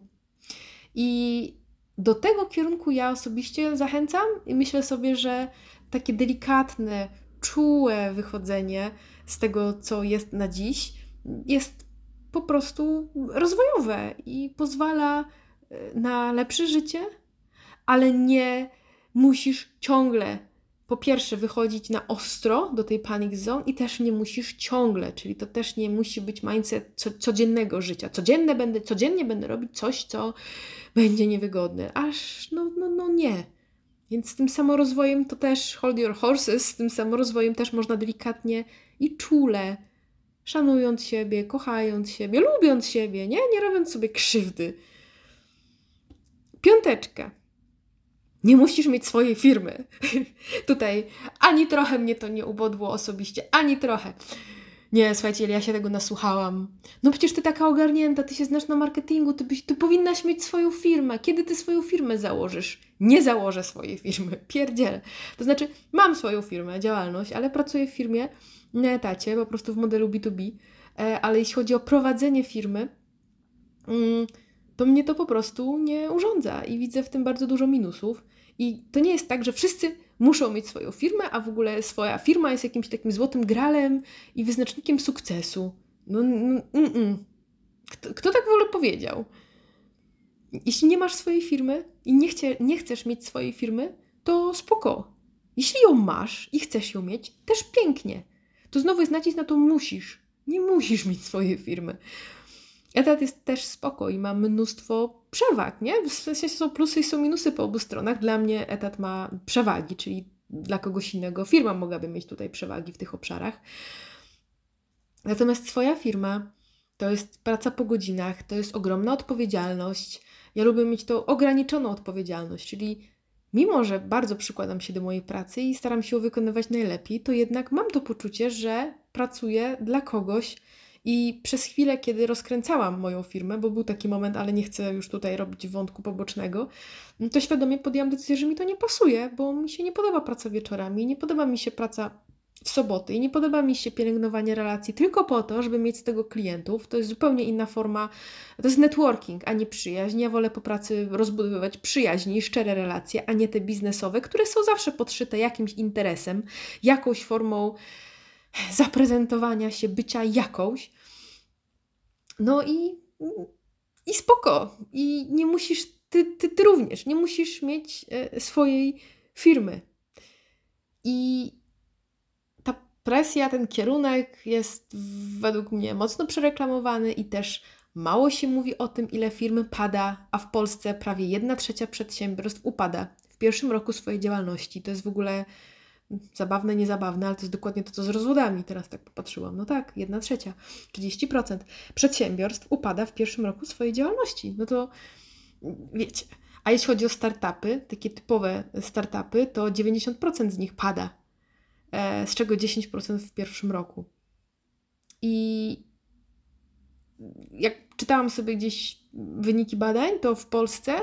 I do tego kierunku ja osobiście zachęcam i myślę sobie, że takie delikatne, czułe wychodzenie z tego, co jest na dziś, jest po prostu rozwojowe i pozwala na lepsze życie, ale nie musisz ciągle, po pierwsze, wychodzić na ostro do tej panic zone i też nie musisz ciągle, czyli to też nie musi być mindset co, codziennego życia. Codzienne będę, codziennie będę robić coś, co będzie niewygodne. Aż no, no, no nie. Więc z tym samorozwojem to też hold your horses, z tym samorozwojem też można delikatnie i czule, szanując siebie, kochając siebie, lubiąc siebie, nie? Nie robiąc sobie krzywdy. Piąteczka. Nie musisz mieć swojej firmy. Tutaj ani trochę mnie to nie ubodło osobiście, ani trochę. Nie, słuchajcie, ja się tego nasłuchałam. No przecież ty taka ogarnięta, ty się znasz na marketingu, ty, byś, ty powinnaś mieć swoją firmę. Kiedy ty swoją firmę założysz? Nie założę swojej firmy, pierdziel. To znaczy, mam swoją firmę, działalność, ale pracuję w firmie na etacie, po prostu w modelu bi tu bi, ale jeśli chodzi o prowadzenie firmy, to mnie to po prostu nie urządza i widzę w tym bardzo dużo minusów. I to nie jest tak, że wszyscy muszą mieć swoją firmę, a w ogóle swoja firma jest jakimś takim złotym gralem i wyznacznikiem sukcesu. No, no, mm, mm. Kto, kto tak w ogóle powiedział? Jeśli nie masz swojej firmy i nie, chcie, nie chcesz mieć swojej firmy, to spoko. Jeśli ją masz i chcesz ją mieć, też pięknie. To znowu jest nacisk na to musisz. Nie musisz mieć swojej firmy. Etat jest też spoko i ma mnóstwo przewag, nie? W sensie są plusy i są minusy po obu stronach. Dla mnie etat ma przewagi, czyli dla kogoś innego firma mogłaby mieć tutaj przewagi w tych obszarach. Natomiast twoja firma to jest praca po godzinach, to jest ogromna odpowiedzialność. Ja lubię mieć tą ograniczoną odpowiedzialność, czyli mimo, że bardzo przykładam się do mojej pracy i staram się ją wykonywać najlepiej, to jednak mam to poczucie, że pracuję dla kogoś. I przez chwilę, kiedy rozkręcałam moją firmę, bo był taki moment, ale nie chcę już tutaj robić wątku pobocznego, to świadomie podjęłam decyzję, że mi to nie pasuje, bo mi się nie podoba praca wieczorami, nie podoba mi się praca w soboty i nie podoba mi się pielęgnowanie relacji tylko po to, żeby mieć z tego klientów. To jest zupełnie inna forma, to jest networking, a nie przyjaźń. Ja wolę po pracy rozbudowywać przyjaźń i szczere relacje, a nie te biznesowe, które są zawsze podszyte jakimś interesem, jakąś formą zaprezentowania się, bycia jakąś. No i, i spoko. I nie musisz, ty, ty, ty również, nie musisz mieć swojej firmy. I ta presja, ten kierunek jest według mnie mocno przereklamowany i też mało się mówi o tym, ile firmy pada, a w Polsce prawie jedna trzecia przedsiębiorstw upada w pierwszym roku swojej działalności. To jest w ogóle zabawne, niezabawne, ale to jest dokładnie to, co z rozwodami. Teraz tak popatrzyłam. No tak, jedna trzecia, trzydzieści procent przedsiębiorstw upada w pierwszym roku swojej działalności. No to wiecie. A jeśli chodzi o startupy, takie typowe startupy, to dziewięćdziesiąt procent z nich pada, z czego dziesięć procent w pierwszym roku. I jak czytałam sobie gdzieś wyniki badań, to w Polsce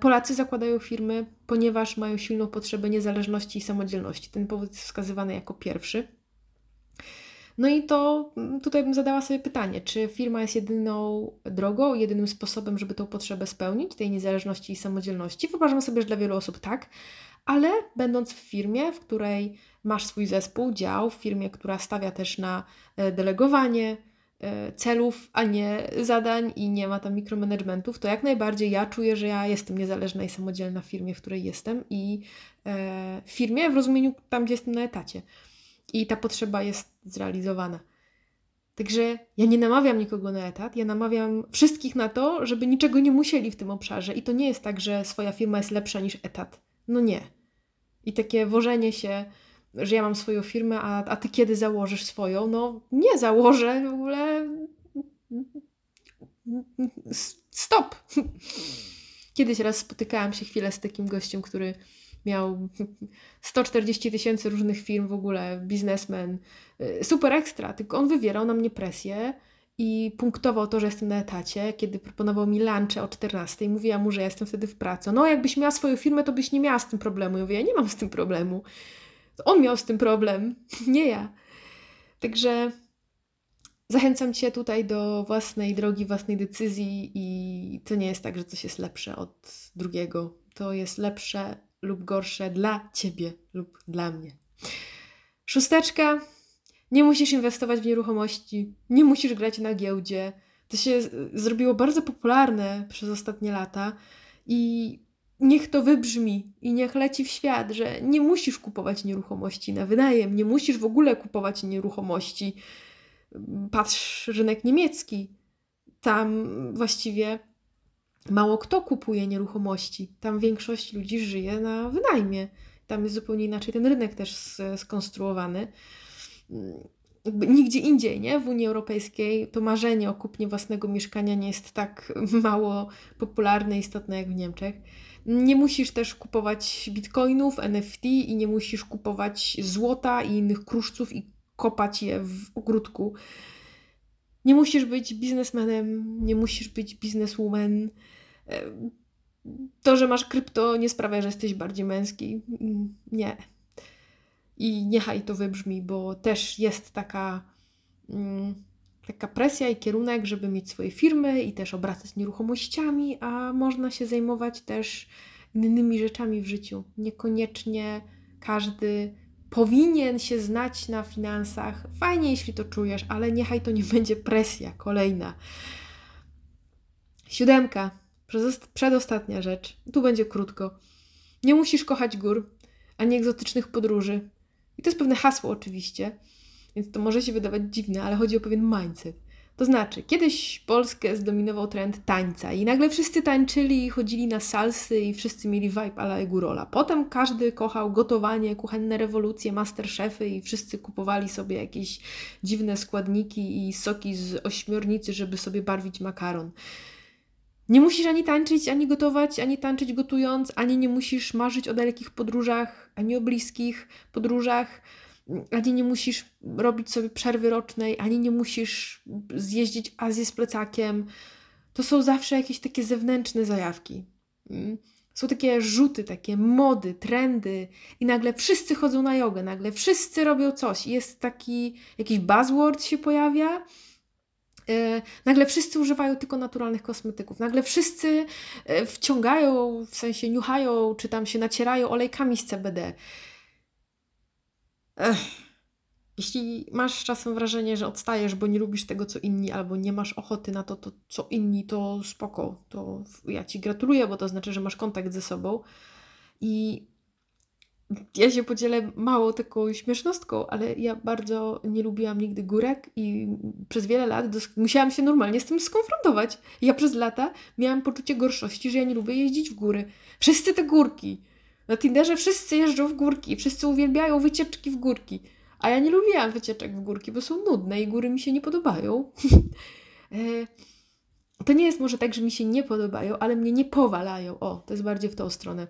Polacy zakładają firmy, ponieważ mają silną potrzebę niezależności i samodzielności. Ten powód jest wskazywany jako pierwszy. No i to tutaj bym zadała sobie pytanie, czy firma jest jedyną drogą, jedynym sposobem, żeby tą potrzebę spełnić, tej niezależności i samodzielności? Wyobrażam sobie, że dla wielu osób tak, ale będąc w firmie, w której masz swój zespół, dział, w firmie, która stawia też na delegowanie, celów, a nie zadań i nie ma tam mikromanagementów, to jak najbardziej ja czuję, że ja jestem niezależna i samodzielna w firmie, w której jestem i w firmie w rozumieniu tam, gdzie jestem na etacie. I ta potrzeba jest zrealizowana. Także ja nie namawiam nikogo na etat, ja namawiam wszystkich na to, żeby niczego nie musieli w tym obszarze i to nie jest tak, że swoja firma jest lepsza niż etat. No nie. I takie wożenie się, że ja mam swoją firmę, a, a ty kiedy założysz swoją? No nie założę w ogóle. Stop! Kiedyś raz spotykałam się chwilę z takim gościem, który miał sto czterdzieści tysięcy różnych firm w ogóle, biznesmen, super ekstra, tylko on wywierał na mnie presję i punktował to, że jestem na etacie, kiedy proponował mi lunche o czternastej, mówiła mu, że ja jestem wtedy w pracy. No jakbyś miała swoją firmę, to byś nie miała z tym problemu. Ja mówię, ja nie mam z tym problemu. On miał z tym problem, nie ja. Także zachęcam Cię tutaj do własnej drogi, własnej decyzji i to nie jest tak, że coś jest lepsze od drugiego. To jest lepsze lub gorsze dla Ciebie lub dla mnie. Szósteczka. Nie musisz inwestować w nieruchomości, nie musisz grać na giełdzie. To się zrobiło bardzo popularne przez ostatnie lata i niech to wybrzmi i niech leci w świat, że nie musisz kupować nieruchomości na wynajem, nie musisz w ogóle kupować nieruchomości. Patrz, rynek niemiecki, tam właściwie mało kto kupuje nieruchomości, tam większość ludzi żyje na wynajmie. Tam jest zupełnie inaczej ten rynek też skonstruowany. Nigdzie indziej, nie? W Unii Europejskiej to marzenie o kupnie własnego mieszkania nie jest tak mało popularne i istotne jak w Niemczech. Nie musisz też kupować bitcoinów, N F T i nie musisz kupować złota i innych kruszców i kopać je w ogródku. Nie musisz być biznesmenem, nie musisz być bizneswoman. To, że masz krypto, nie sprawia, że jesteś bardziej męski. Nie. I niechaj to wybrzmi, bo też jest taka, mm, taka presja i kierunek, żeby mieć swoje firmy i też obracać nieruchomościami, a można się zajmować też innymi rzeczami w życiu. Niekoniecznie każdy powinien się znać na finansach. Fajnie, jeśli to czujesz, ale niechaj to nie będzie presja kolejna. Siódemka, przedostatnia rzecz. Tu będzie krótko. Nie musisz kochać gór, ani egzotycznych podróży. I to jest pewne hasło oczywiście, więc to może się wydawać dziwne, ale chodzi o pewien mindset. To znaczy, kiedyś Polskę zdominował trend tańca i nagle wszyscy tańczyli i chodzili na salsy i wszyscy mieli vibe a la Egurola. Potem każdy kochał gotowanie, kuchenne rewolucje, masterchefy i wszyscy kupowali sobie jakieś dziwne składniki i soki z ośmiornicy, żeby sobie barwić makaron. Nie musisz ani tańczyć, ani gotować, ani tańczyć gotując, ani nie musisz marzyć o dalekich podróżach, ani o bliskich podróżach, ani nie musisz robić sobie przerwy rocznej, ani nie musisz zjeździć Azję z plecakiem. To są zawsze jakieś takie zewnętrzne zajawki. Są takie rzuty, takie mody, trendy i nagle wszyscy chodzą na jogę, nagle wszyscy robią coś. Jest taki, jakiś buzzword się pojawia. Nagle wszyscy używają tylko naturalnych kosmetyków, nagle wszyscy wciągają, w sensie niuchają, czy tam się nacierają olejkami z C B D. Ech. Jeśli masz czasem wrażenie, że odstajesz, bo nie lubisz tego, co inni, albo nie masz ochoty na to, to co inni, to spoko, to ja Ci gratuluję, bo to znaczy, że masz kontakt ze sobą. I ja się podzielę mało taką śmiesznostką, ale ja bardzo nie lubiłam nigdy górek i przez wiele lat dos- musiałam się normalnie z tym skonfrontować. Ja przez lata miałam poczucie gorszości, że ja nie lubię jeździć w góry. Wszyscy te górki. Na Tinderze wszyscy jeżdżą w górki, wszyscy uwielbiają wycieczki w górki. A ja nie lubiłam wycieczek w górki, bo są nudne i góry mi się nie podobają. To nie jest może tak, że mi się nie podobają, ale mnie nie powalają. O, to jest bardziej w tą stronę.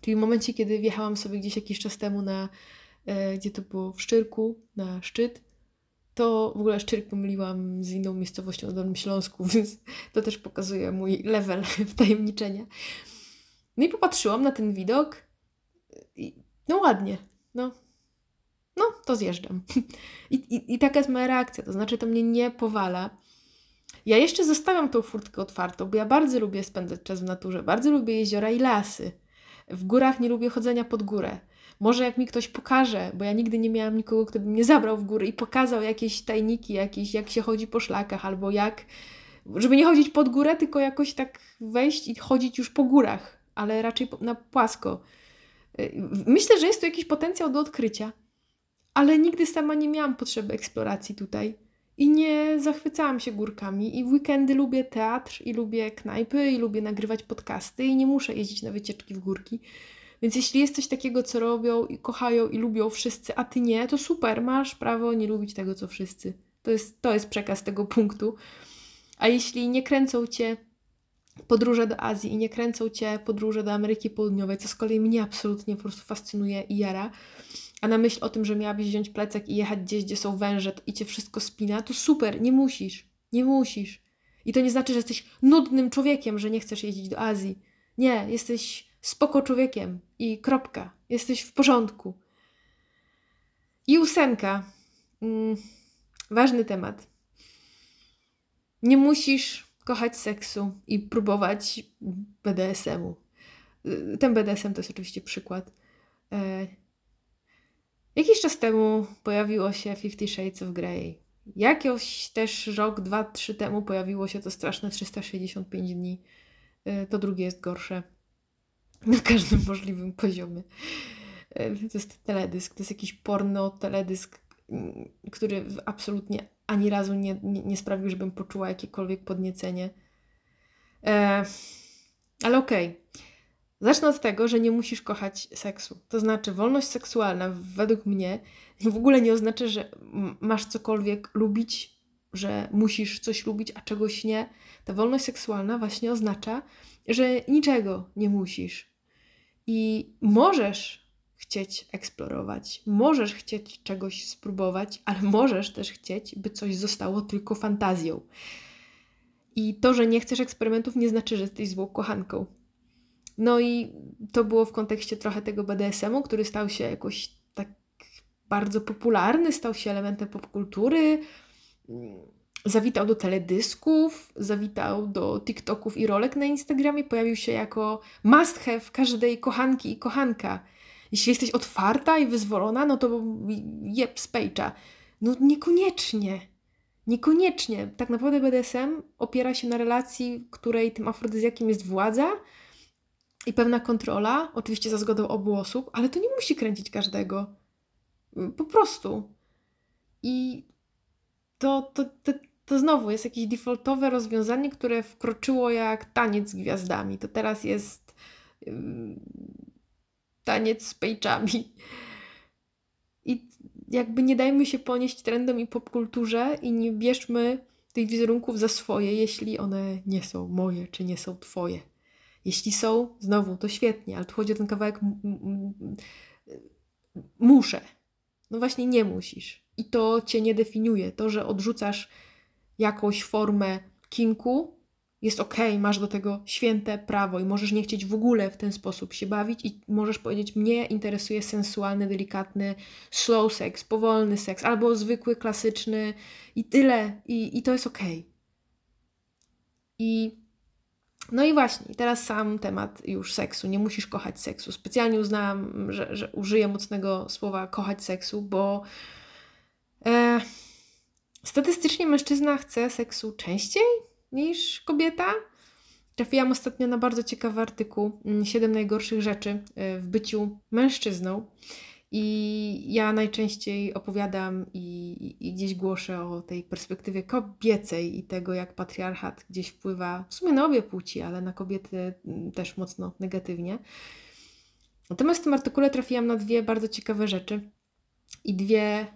Czyli w momencie, kiedy wjechałam sobie gdzieś jakiś czas temu na, e, gdzie to było, w Szczyrku, na szczyt, to w ogóle Szczyrk pomyliłam z inną miejscowością na Dolnym Śląsku, więc to też pokazuje mój level wtajemniczenia. No i popatrzyłam na ten widok i no ładnie, no, no to zjeżdżam. I, i, I taka jest moja reakcja, to znaczy to mnie nie powala. Ja jeszcze zostawiam tą furtkę otwartą, bo ja bardzo lubię spędzać czas w naturze, bardzo lubię jeziora i lasy. W górach nie lubię chodzenia pod górę. Może jak mi ktoś pokaże, bo ja nigdy nie miałam nikogo, kto by mnie zabrał w góry i pokazał jakieś tajniki, jakieś, jak się chodzi po szlakach, albo jak, żeby nie chodzić pod górę, tylko jakoś tak wejść i chodzić już po górach, ale raczej na płasko. Myślę, że jest tu jakiś potencjał do odkrycia, ale nigdy sama nie miałam potrzeby eksploracji tutaj i nie zachwycałam się górkami i w weekendy lubię teatr i lubię knajpy i lubię nagrywać podcasty i nie muszę jeździć na wycieczki w górki. Więc jeśli jest coś takiego, co robią i kochają i lubią wszyscy, a ty nie, to super, masz prawo nie lubić tego, co wszyscy. To jest, to jest przekaz tego punktu. A jeśli nie kręcą cię podróże do Azji i nie kręcą cię podróże do Ameryki Południowej, co z kolei mnie absolutnie po prostu fascynuje i jara, a na myśl o tym, że miałabyś wziąć plecak i jechać gdzieś, gdzie są węże i cię wszystko spina, to super, nie musisz, nie musisz. I to nie znaczy, że jesteś nudnym człowiekiem, że nie chcesz jeździć do Azji. Nie, jesteś spoko człowiekiem i kropka. Jesteś w porządku. I ósemka. Mm, ważny temat. Nie musisz kochać seksu i próbować B D S M-u. Ten B D S M to jest oczywiście przykład. E... Jakiś czas temu pojawiło się Fifty Shades of Grey. Jakiś też rok, dwa, trzy temu pojawiło się to straszne trzysta sześćdziesiąt pięć dni. E, to drugie jest gorsze. Na każdym możliwym poziomie. To jest teledysk, to jest jakiś porno teledysk, który absolutnie ani razu nie, nie, nie sprawił, żebym poczuła jakiekolwiek podniecenie. E, ale okej. Okay. Zacznę od tego, że nie musisz kochać seksu. To znaczy wolność seksualna według mnie w ogóle nie oznacza, że masz cokolwiek lubić, że musisz coś lubić, a czegoś nie. Ta wolność seksualna właśnie oznacza, że niczego nie musisz i możesz chcieć eksplorować, możesz chcieć czegoś spróbować, ale możesz też chcieć, by coś zostało tylko fantazją. I to, że nie chcesz eksperymentów, nie znaczy, że jesteś złą kochanką. No i to było w kontekście trochę tego B D S M-u, który stał się jakoś tak bardzo popularny, stał się elementem popkultury, zawitał do teledysków, zawitał do TikToków i rolek na Instagramie, pojawił się jako must have każdej kochanki i kochanka. Jeśli jesteś otwarta i wyzwolona, no to jeb z page'a. No niekoniecznie. Niekoniecznie. Tak naprawdę B D S M opiera się na relacji, której tym afrodyzjakiem jest władza i pewna kontrola, oczywiście za zgodą obu osób, ale to nie musi kręcić każdego. Po prostu. I to, to, to To znowu jest jakieś defaultowe rozwiązanie, które wkroczyło jak taniec z gwiazdami. To teraz jest yy, taniec z page'ami. I jakby nie dajmy się ponieść trendom i popkulturze i nie bierzmy tych wizerunków za swoje, jeśli one nie są moje, czy nie są twoje. Jeśli są, znowu, to świetnie, ale tu chodzi o ten kawałek m- m- m- muszę. No właśnie nie musisz. I to cię nie definiuje. To, że odrzucasz jakąś formę kinku, jest okej, okay, masz do tego święte prawo i możesz nie chcieć w ogóle w ten sposób się bawić i możesz powiedzieć, mnie interesuje sensualny, delikatny slow sex, powolny seks, albo zwykły, klasyczny i tyle. I, i to jest okej. Okay. I no i właśnie, teraz sam temat już seksu. Nie musisz kochać seksu. Specjalnie uznałam, że, że użyję mocnego słowa kochać seksu, bo e, statystycznie mężczyzna chce seksu częściej niż kobieta. Trafiłam ostatnio na bardzo ciekawy artykuł siedem najgorszych rzeczy w byciu mężczyzną i ja najczęściej opowiadam i, i gdzieś głoszę o tej perspektywie kobiecej i tego, jak patriarchat gdzieś wpływa w sumie na obie płci, ale na kobiety też mocno negatywnie. Natomiast w tym artykule trafiłam na dwie bardzo ciekawe rzeczy. I dwie,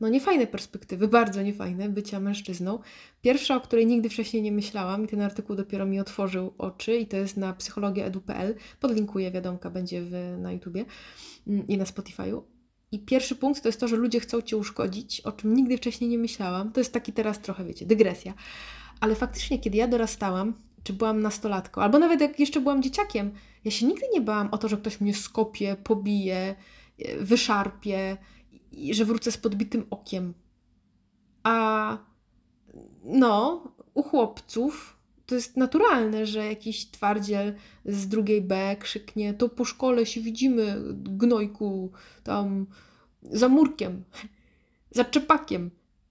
no niefajne perspektywy, bardzo niefajne bycia mężczyzną. Pierwsza, o której nigdy wcześniej nie myślałam i ten artykuł dopiero mi otworzył oczy i to jest na psychologia kropka edu kropka pe el. Podlinkuję, wiadomka będzie w, na YouTubie i na Spotify'u. I pierwszy punkt to jest to, że ludzie chcą cię uszkodzić, o czym nigdy wcześniej nie myślałam. To jest taki teraz trochę, wiecie, dygresja. Ale faktycznie, kiedy ja dorastałam, czy byłam nastolatką, albo nawet jak jeszcze byłam dzieciakiem, ja się nigdy nie bałam o to, że ktoś mnie skopie, pobije, wyszarpie, i że wrócę z podbitym okiem. A no, u chłopców to jest naturalne, że jakiś twardziel z drugiej B krzyknie: to po szkole się widzimy, gnojku, tam za murkiem, za czepakiem.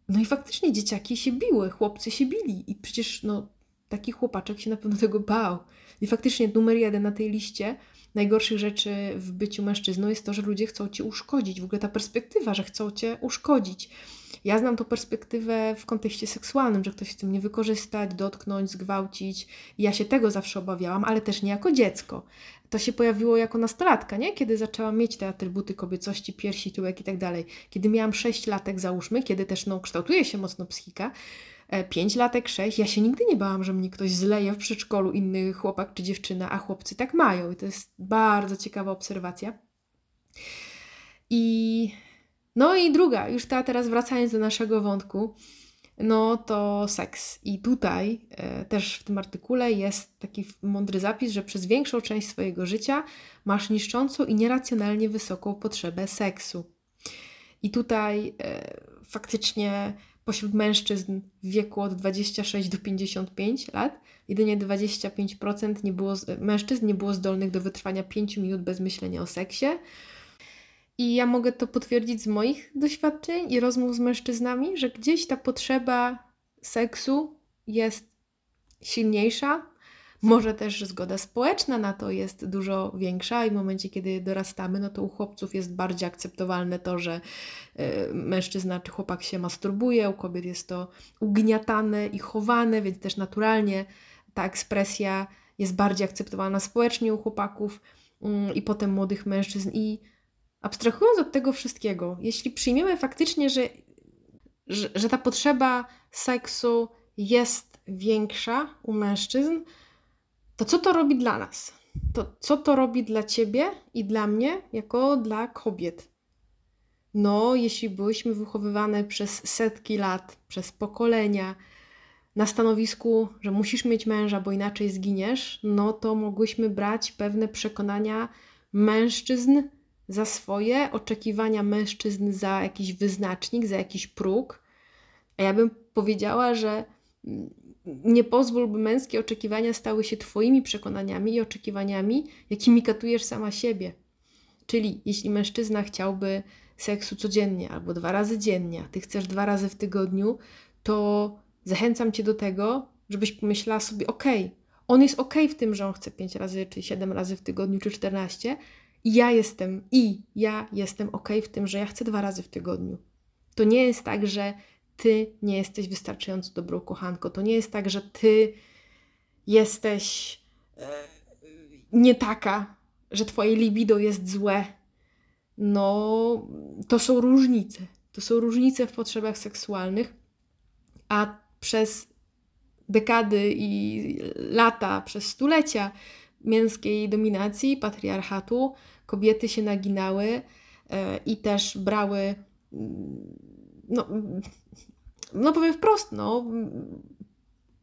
No i faktycznie dzieciaki się biły, chłopcy się bili i przecież no, taki chłopaczek się na pewno tego bał. I faktycznie numer jeden na tej liście najgorszych rzeczy w byciu mężczyzną jest to, że ludzie chcą cię uszkodzić. W ogóle ta perspektywa, że chcą cię uszkodzić. Ja znam tą perspektywę w kontekście seksualnym, że ktoś chce mnie wykorzystać, dotknąć, zgwałcić. I ja się tego zawsze obawiałam, ale też nie jako dziecko. To się pojawiło jako nastolatka, nie? Kiedy zaczęłam mieć te atrybuty kobiecości, piersi, tyłek i tak dalej. Kiedy miałam sześć latek, załóżmy, kiedy też no, kształtuje się mocno psychika, pięć latek, sześć, ja się nigdy nie bałam, że mnie ktoś zleje w przedszkolu, inny chłopak czy dziewczyna, a chłopcy tak mają. I to jest bardzo ciekawa obserwacja. I no i druga, już ta teraz wracając do naszego wątku, no to seks. I tutaj e, też w tym artykule jest taki mądry zapis, że przez większą część swojego życia masz niszczącą i nieracjonalnie wysoką potrzebę seksu. I tutaj e, faktycznie pośród mężczyzn w wieku od dwudziestu sześciu do pięćdziesięciu pięciu lat jedynie dwadzieścia pięć procent nie było, mężczyzn nie było zdolnych do wytrwania pięciu minut bez myślenia o seksie. I ja mogę to potwierdzić z moich doświadczeń i rozmów z mężczyznami, że gdzieś ta potrzeba seksu jest silniejsza. Może też zgoda społeczna na to jest dużo większa i w momencie, kiedy dorastamy, no to u chłopców jest bardziej akceptowalne to, że y, mężczyzna czy chłopak się masturbuje, u kobiet jest to ugniatane i chowane, więc też naturalnie ta ekspresja jest bardziej akceptowana społecznie u chłopaków y, i potem młodych mężczyzn. I abstrahując od tego wszystkiego, jeśli przyjmiemy faktycznie, że, że, że ta potrzeba seksu jest większa u mężczyzn, to co to robi dla nas? To co to robi dla ciebie i dla mnie, jako dla kobiet? No, jeśli byłyśmy wychowywane przez setki lat, przez pokolenia, na stanowisku, że musisz mieć męża, bo inaczej zginiesz, no to mogłyśmy brać pewne przekonania mężczyzn za swoje, oczekiwania mężczyzn za jakiś wyznacznik, za jakiś próg. A ja bym powiedziała, że nie pozwól, by męskie oczekiwania stały się twoimi przekonaniami i oczekiwaniami, jakimi katujesz sama siebie. Czyli jeśli mężczyzna chciałby seksu codziennie albo dwa razy dziennie, a ty chcesz dwa razy w tygodniu, to zachęcam cię do tego, żebyś pomyślała sobie: okej, okay, on jest okej okay w tym, że on chce pięć razy, czy siedem razy w tygodniu, czy czternaście, i ja jestem, i ja jestem okej okay w tym, że ja chcę dwa razy w tygodniu. To nie jest tak, że ty nie jesteś wystarczająco dobrą kochanką. To nie jest tak, że ty jesteś e, nie taka, że twoje libido jest złe. No, to są różnice. To są różnice w potrzebach seksualnych, a przez dekady i lata, przez stulecia męskiej dominacji, patriarchatu, kobiety się naginały e, i też brały... No, no powiem wprost, no,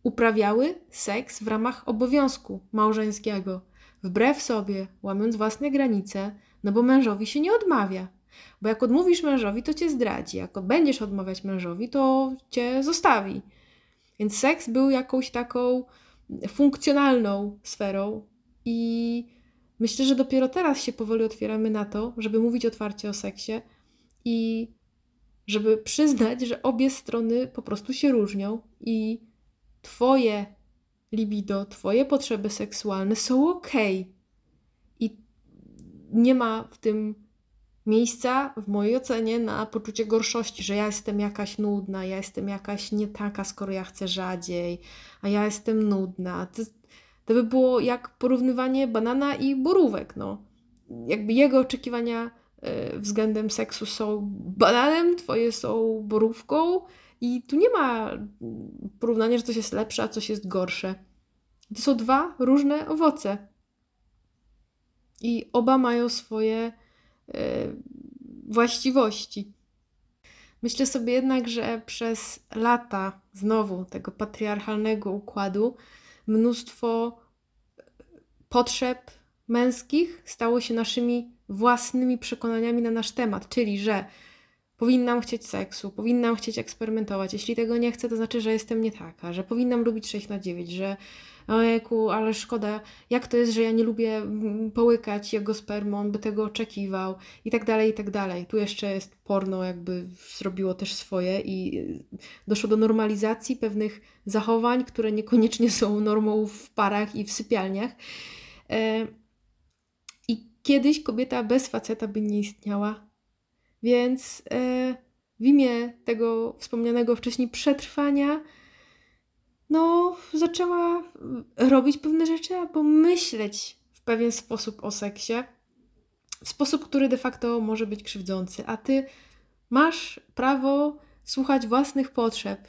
uprawiały seks w ramach obowiązku małżeńskiego, wbrew sobie, łamiąc własne granice, no bo mężowi się nie odmawia. Bo jak odmówisz mężowi, to cię zdradzi. Jak będziesz odmawiać mężowi, to cię zostawi. Więc seks był jakąś taką funkcjonalną sferą i myślę, że dopiero teraz się powoli otwieramy na to, żeby mówić otwarcie o seksie i żeby przyznać, że obie strony po prostu się różnią i twoje libido, twoje potrzeby seksualne są okej. Okay. I nie ma w tym miejsca, w mojej ocenie, na poczucie gorszości, że ja jestem jakaś nudna, ja jestem jakaś nie taka, skoro ja chcę rzadziej, a ja jestem nudna. To, to by było jak porównywanie banana i borówek, no. Jakby jego oczekiwania względem seksu są bananem, twoje są borówką i tu nie ma porównania, że coś jest lepsze, a coś jest gorsze. To są dwa różne owoce. I oba mają swoje y, właściwości. Myślę sobie jednak, że przez lata znowu tego patriarchalnego układu mnóstwo potrzeb męskich stało się naszymi własnymi przekonaniami na nasz temat, czyli że powinnam chcieć seksu, powinnam chcieć eksperymentować. Jeśli tego nie chcę, to znaczy, że jestem nie taka, że powinnam lubić sześć na dziewięć, że ojejku, ale szkoda, jak to jest, że ja nie lubię połykać jego spermą, by tego oczekiwał i tak dalej, i tak dalej. Tu jeszcze jest porno, jakby zrobiło też swoje i doszło do normalizacji pewnych zachowań, które niekoniecznie są normą w parach i w sypialniach. I kiedyś kobieta bez faceta by nie istniała, więc w imię tego wspomnianego wcześniej przetrwania no zaczęła robić pewne rzeczy albo myśleć w pewien sposób o seksie, w sposób, który de facto może być krzywdzący, a ty masz prawo słuchać własnych potrzeb.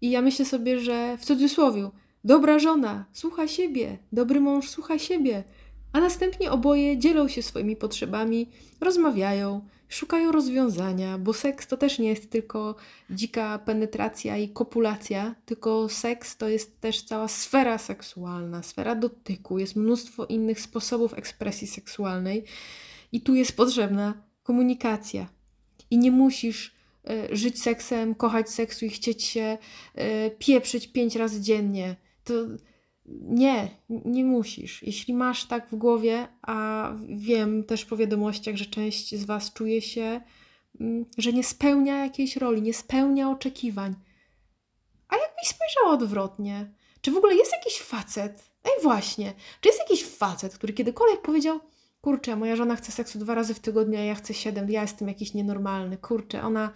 I ja myślę sobie, że w cudzysłowiu dobra żona słucha siebie, dobry mąż słucha siebie, a następnie oboje dzielą się swoimi potrzebami, rozmawiają, szukają rozwiązania, bo seks to też nie jest tylko dzika penetracja i kopulacja, tylko seks to jest też cała sfera seksualna, sfera dotyku, jest mnóstwo innych sposobów ekspresji seksualnej i tu jest potrzebna komunikacja. I nie musisz y, żyć seksem, kochać seksu i chcieć się y, pieprzyć pięć razy dziennie. To nie, nie musisz. Jeśli masz tak w głowie, a wiem też po wiadomościach, że część z Was czuje się, że nie spełnia jakiejś roli, nie spełnia oczekiwań. A jakbyś spojrzała odwrotnie? Czy w ogóle jest jakiś facet? Ej właśnie, czy jest jakiś facet, który kiedykolwiek powiedział: kurczę, moja żona chce seksu dwa razy w tygodniu, a ja chcę siedem, ja jestem jakiś nienormalny, kurczę, ona...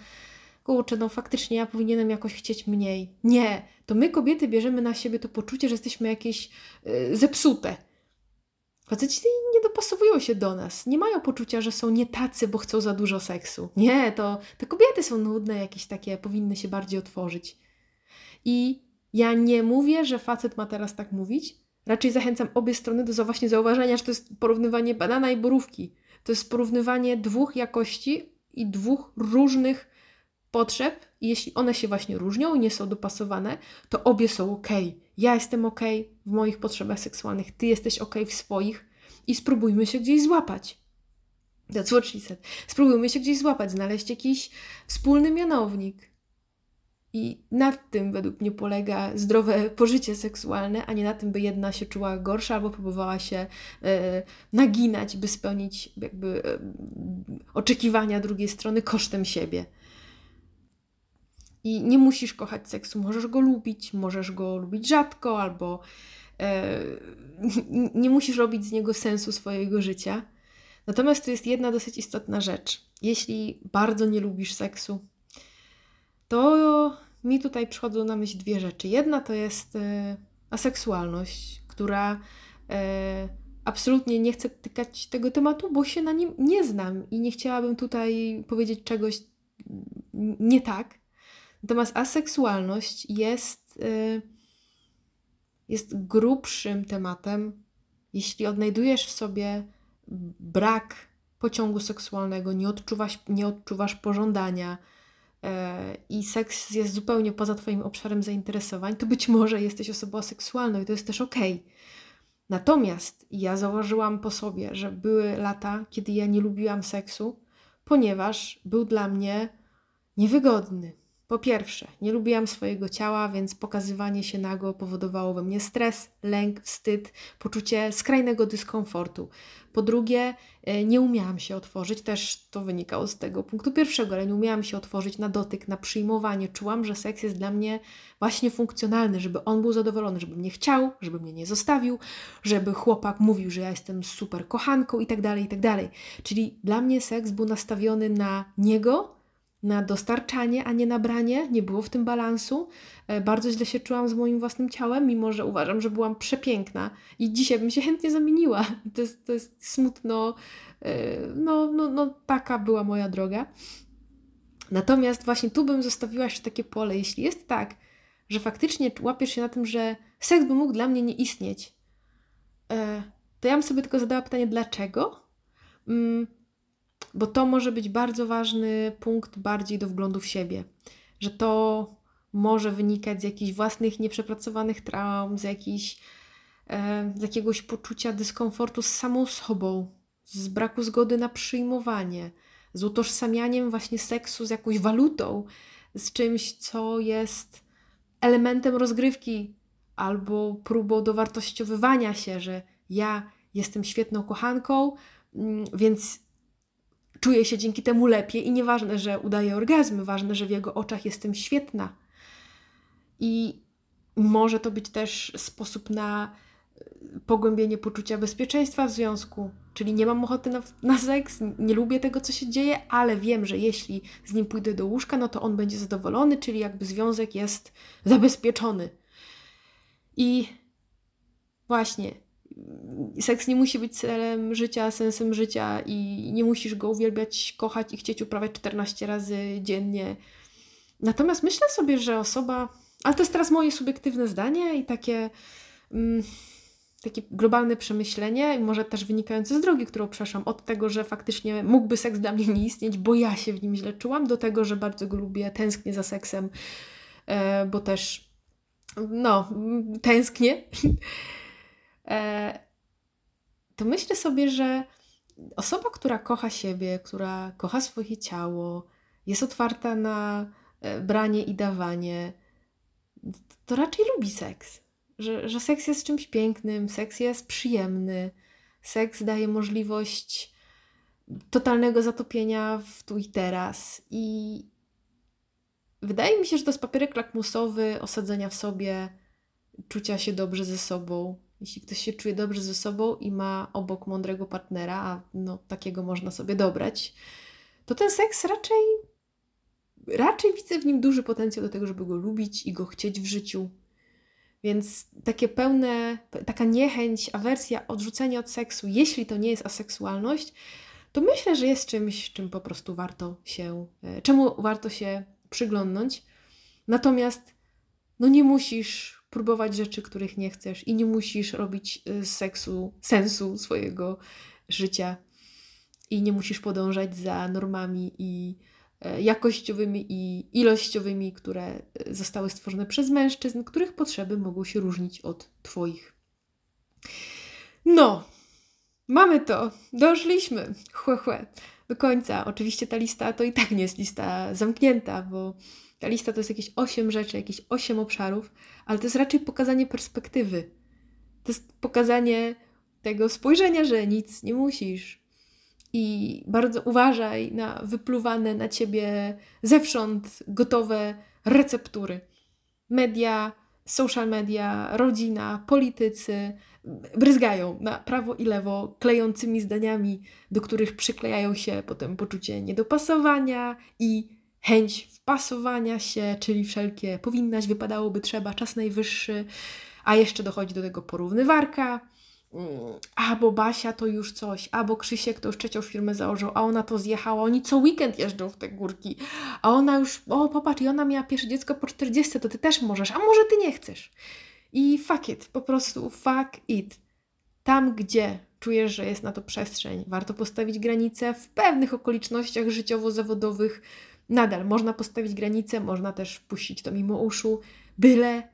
Kurczę, no faktycznie ja powinienem jakoś chcieć mniej. Nie, to my kobiety bierzemy na siebie to poczucie, że jesteśmy jakieś yy, zepsute. Faceci nie dopasowują się do nas, nie mają poczucia, że są nie tacy, bo chcą za dużo seksu. Nie, to te kobiety są nudne, jakieś takie, powinny się bardziej otworzyć. I ja nie mówię, że facet ma teraz tak mówić, raczej zachęcam obie strony do właśnie zauważenia, że to jest porównywanie banana i borówki. To jest porównywanie dwóch jakości i dwóch różnych potrzeb, i jeśli one się właśnie różnią i nie są dopasowane, to obie są okej. Okay. Ja jestem okej okay w moich potrzebach seksualnych, ty jesteś okej okay w swoich i spróbujmy się gdzieś złapać. That's what she said. Spróbujmy się gdzieś złapać, znaleźć jakiś wspólny mianownik. I nad tym według mnie polega zdrowe pożycie seksualne, a nie na tym, by jedna się czuła gorsza albo próbowała się e, naginać, by spełnić jakby e, oczekiwania drugiej strony kosztem siebie. I nie musisz kochać seksu, możesz go lubić, możesz go lubić rzadko, albo e, nie musisz robić z niego sensu swojego życia. Natomiast tu jest jedna dosyć istotna rzecz. Jeśli bardzo nie lubisz seksu, to mi tutaj przychodzą na myśl dwie rzeczy. Jedna to jest e, aseksualność, która e, absolutnie nie chce dotykać tego tematu, bo się na nim nie znam i nie chciałabym tutaj powiedzieć czegoś nie tak. Natomiast aseksualność jest, yy, jest grubszym tematem, jeśli odnajdujesz w sobie brak pociągu seksualnego, nie odczuwasz, nie odczuwasz pożądania yy, i seks jest zupełnie poza Twoim obszarem zainteresowań, to być może jesteś osobą aseksualną i to jest też okej. Okay. Natomiast ja zauważyłam po sobie, że były lata, kiedy ja nie lubiłam seksu, ponieważ był dla mnie niewygodny. Po pierwsze, nie lubiłam swojego ciała, więc pokazywanie się nago powodowało we mnie stres, lęk, wstyd, poczucie skrajnego dyskomfortu. Po drugie, nie umiałam się otworzyć, też to wynikało z tego punktu pierwszego, ale nie umiałam się otworzyć na dotyk, na przyjmowanie. Czułam, że seks jest dla mnie właśnie funkcjonalny, żeby on był zadowolony, żeby mnie chciał, żeby mnie nie zostawił, żeby chłopak mówił, że ja jestem super kochanką i tak dalej, i tak dalej. Czyli dla mnie seks był nastawiony na niego, na dostarczanie, a nie na branie. Nie było w tym balansu. Bardzo źle się czułam z moim własnym ciałem, mimo że uważam, że byłam przepiękna i dzisiaj bym się chętnie zamieniła. To jest, to jest smutno. No, no, no, taka była moja droga. Natomiast właśnie tu bym zostawiła jeszcze takie pole. Jeśli jest tak, że faktycznie łapiesz się na tym, że seks by mógł dla mnie nie istnieć, to ja bym sobie tylko zadała pytanie, dlaczego? Bo to może być bardzo ważny punkt bardziej do wglądu w siebie, że to może wynikać z jakichś własnych nieprzepracowanych traum, z, jakichś, e, z jakiegoś poczucia dyskomfortu z samą sobą, z braku zgody na przyjmowanie, z utożsamianiem właśnie seksu z jakąś walutą, z czymś, co jest elementem rozgrywki albo próbą dowartościowywania się, że ja jestem świetną kochanką, więc czuję się dzięki temu lepiej i nieważne, że udaję orgazmy, ważne, że w jego oczach jestem świetna. I może to być też sposób na pogłębienie poczucia bezpieczeństwa w związku, czyli nie mam ochoty na, na seks, nie lubię tego, co się dzieje, ale wiem, że jeśli z nim pójdę do łóżka, no to on będzie zadowolony, czyli jakby związek jest zabezpieczony. I właśnie, seks nie musi być celem życia, sensem życia i nie musisz go uwielbiać, kochać i chcieć uprawiać czternaście razy dziennie. Natomiast myślę sobie, że osoba, ale to jest teraz moje subiektywne zdanie i takie mm, takie globalne przemyślenie, może też wynikające z drogi, którą przeszłam, od tego, że faktycznie mógłby seks dla mnie nie istnieć, bo ja się w nim źle czułam, do tego, że bardzo go lubię, tęsknię za seksem, e, bo też no, tęsknię. E, to myślę sobie, że osoba, która kocha siebie, która kocha swoje ciało, jest otwarta na branie i dawanie, to raczej lubi seks. Że, że seks jest czymś pięknym, seks jest przyjemny, seks daje możliwość totalnego zatopienia w tu i teraz. I wydaje mi się, że to jest papierek lakmusowy osadzenia w sobie, czucia się dobrze ze sobą. Jeśli ktoś się czuje dobrze ze sobą i ma obok mądrego partnera, a no, takiego można sobie dobrać, to ten seks raczej, raczej widzę w nim duży potencjał do tego, żeby go lubić i go chcieć w życiu. Więc takie pełne, taka niechęć, awersja, odrzucenie od seksu, jeśli to nie jest aseksualność, to myślę, że jest czymś, czym po prostu warto się, czemu warto się przyglądnąć. Natomiast no nie musisz próbować rzeczy, których nie chcesz i nie musisz robić z seksu sensu swojego życia i nie musisz podążać za normami i jakościowymi i ilościowymi, które zostały stworzone przez mężczyzn, których potrzeby mogą się różnić od Twoich. No, mamy to. Doszliśmy. Chłe, chłe. Do końca. Oczywiście ta lista to i tak nie jest lista zamknięta, bo ta lista to jest jakieś osiem rzeczy, jakieś osiem obszarów, ale to jest raczej pokazanie perspektywy. To jest pokazanie tego spojrzenia, że nic nie musisz. I bardzo uważaj na wypluwane na ciebie zewsząd gotowe receptury. Media, social media, rodzina, politycy bryzgają na prawo i lewo klejącymi zdaniami, do których przyklejają się potem poczucie niedopasowania i chęć wpasowania się, czyli wszelkie powinnaś, wypadałoby, trzeba, czas najwyższy, a jeszcze dochodzi do tego porównywarka. A bo Basia to już coś, a bo Krzysiek to już trzecią firmę założył, a ona to zjechała, oni co weekend jeżdżą w te górki, a ona już, o popatrz, i ona miała pierwsze dziecko po czterdziestce, to ty też możesz, a może ty nie chcesz. I fuck it, po prostu fuck it. Tam, gdzie czujesz, że jest na to przestrzeń, warto postawić granice w pewnych okolicznościach życiowo-zawodowych. Nadal można postawić granice, można też puścić to mimo uszu, byle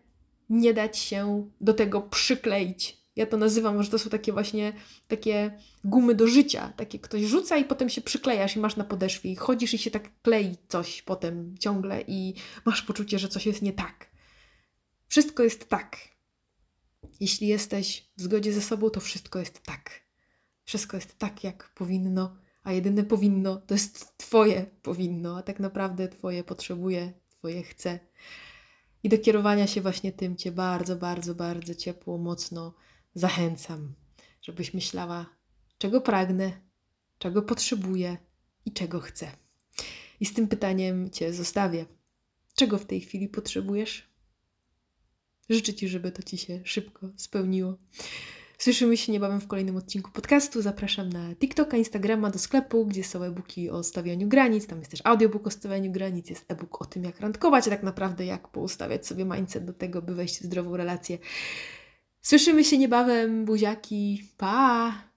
nie dać się do tego przykleić. Ja to nazywam, że to są takie właśnie takie gumy do życia. Takie ktoś rzuca i potem się przyklejasz i masz na podeszwie i chodzisz i się tak klei coś potem ciągle i masz poczucie, że coś jest nie tak. Wszystko jest tak. Jeśli jesteś w zgodzie ze sobą, to wszystko jest tak. Wszystko jest tak, jak powinno, a jedyne powinno to jest twoje powinno, a tak naprawdę twoje potrzebuje, twoje chce. I do kierowania się właśnie tym cię bardzo, bardzo, bardzo ciepło, mocno zachęcam, żebyś myślała, czego pragnę, czego potrzebuję i czego chcę. I z tym pytaniem cię zostawię. Czego w tej chwili potrzebujesz? Życzę ci, żeby to ci się szybko spełniło. Słyszymy się niebawem w kolejnym odcinku podcastu. Zapraszam na TikToka, Instagrama, do sklepu, gdzie są e-booki o stawianiu granic. Tam jest też audiobook o stawianiu granic, jest e-book o tym, jak randkować, a tak naprawdę jak poustawiać sobie mindset do tego, by wejść w zdrową relację. Słyszymy się niebawem, buziaki, pa!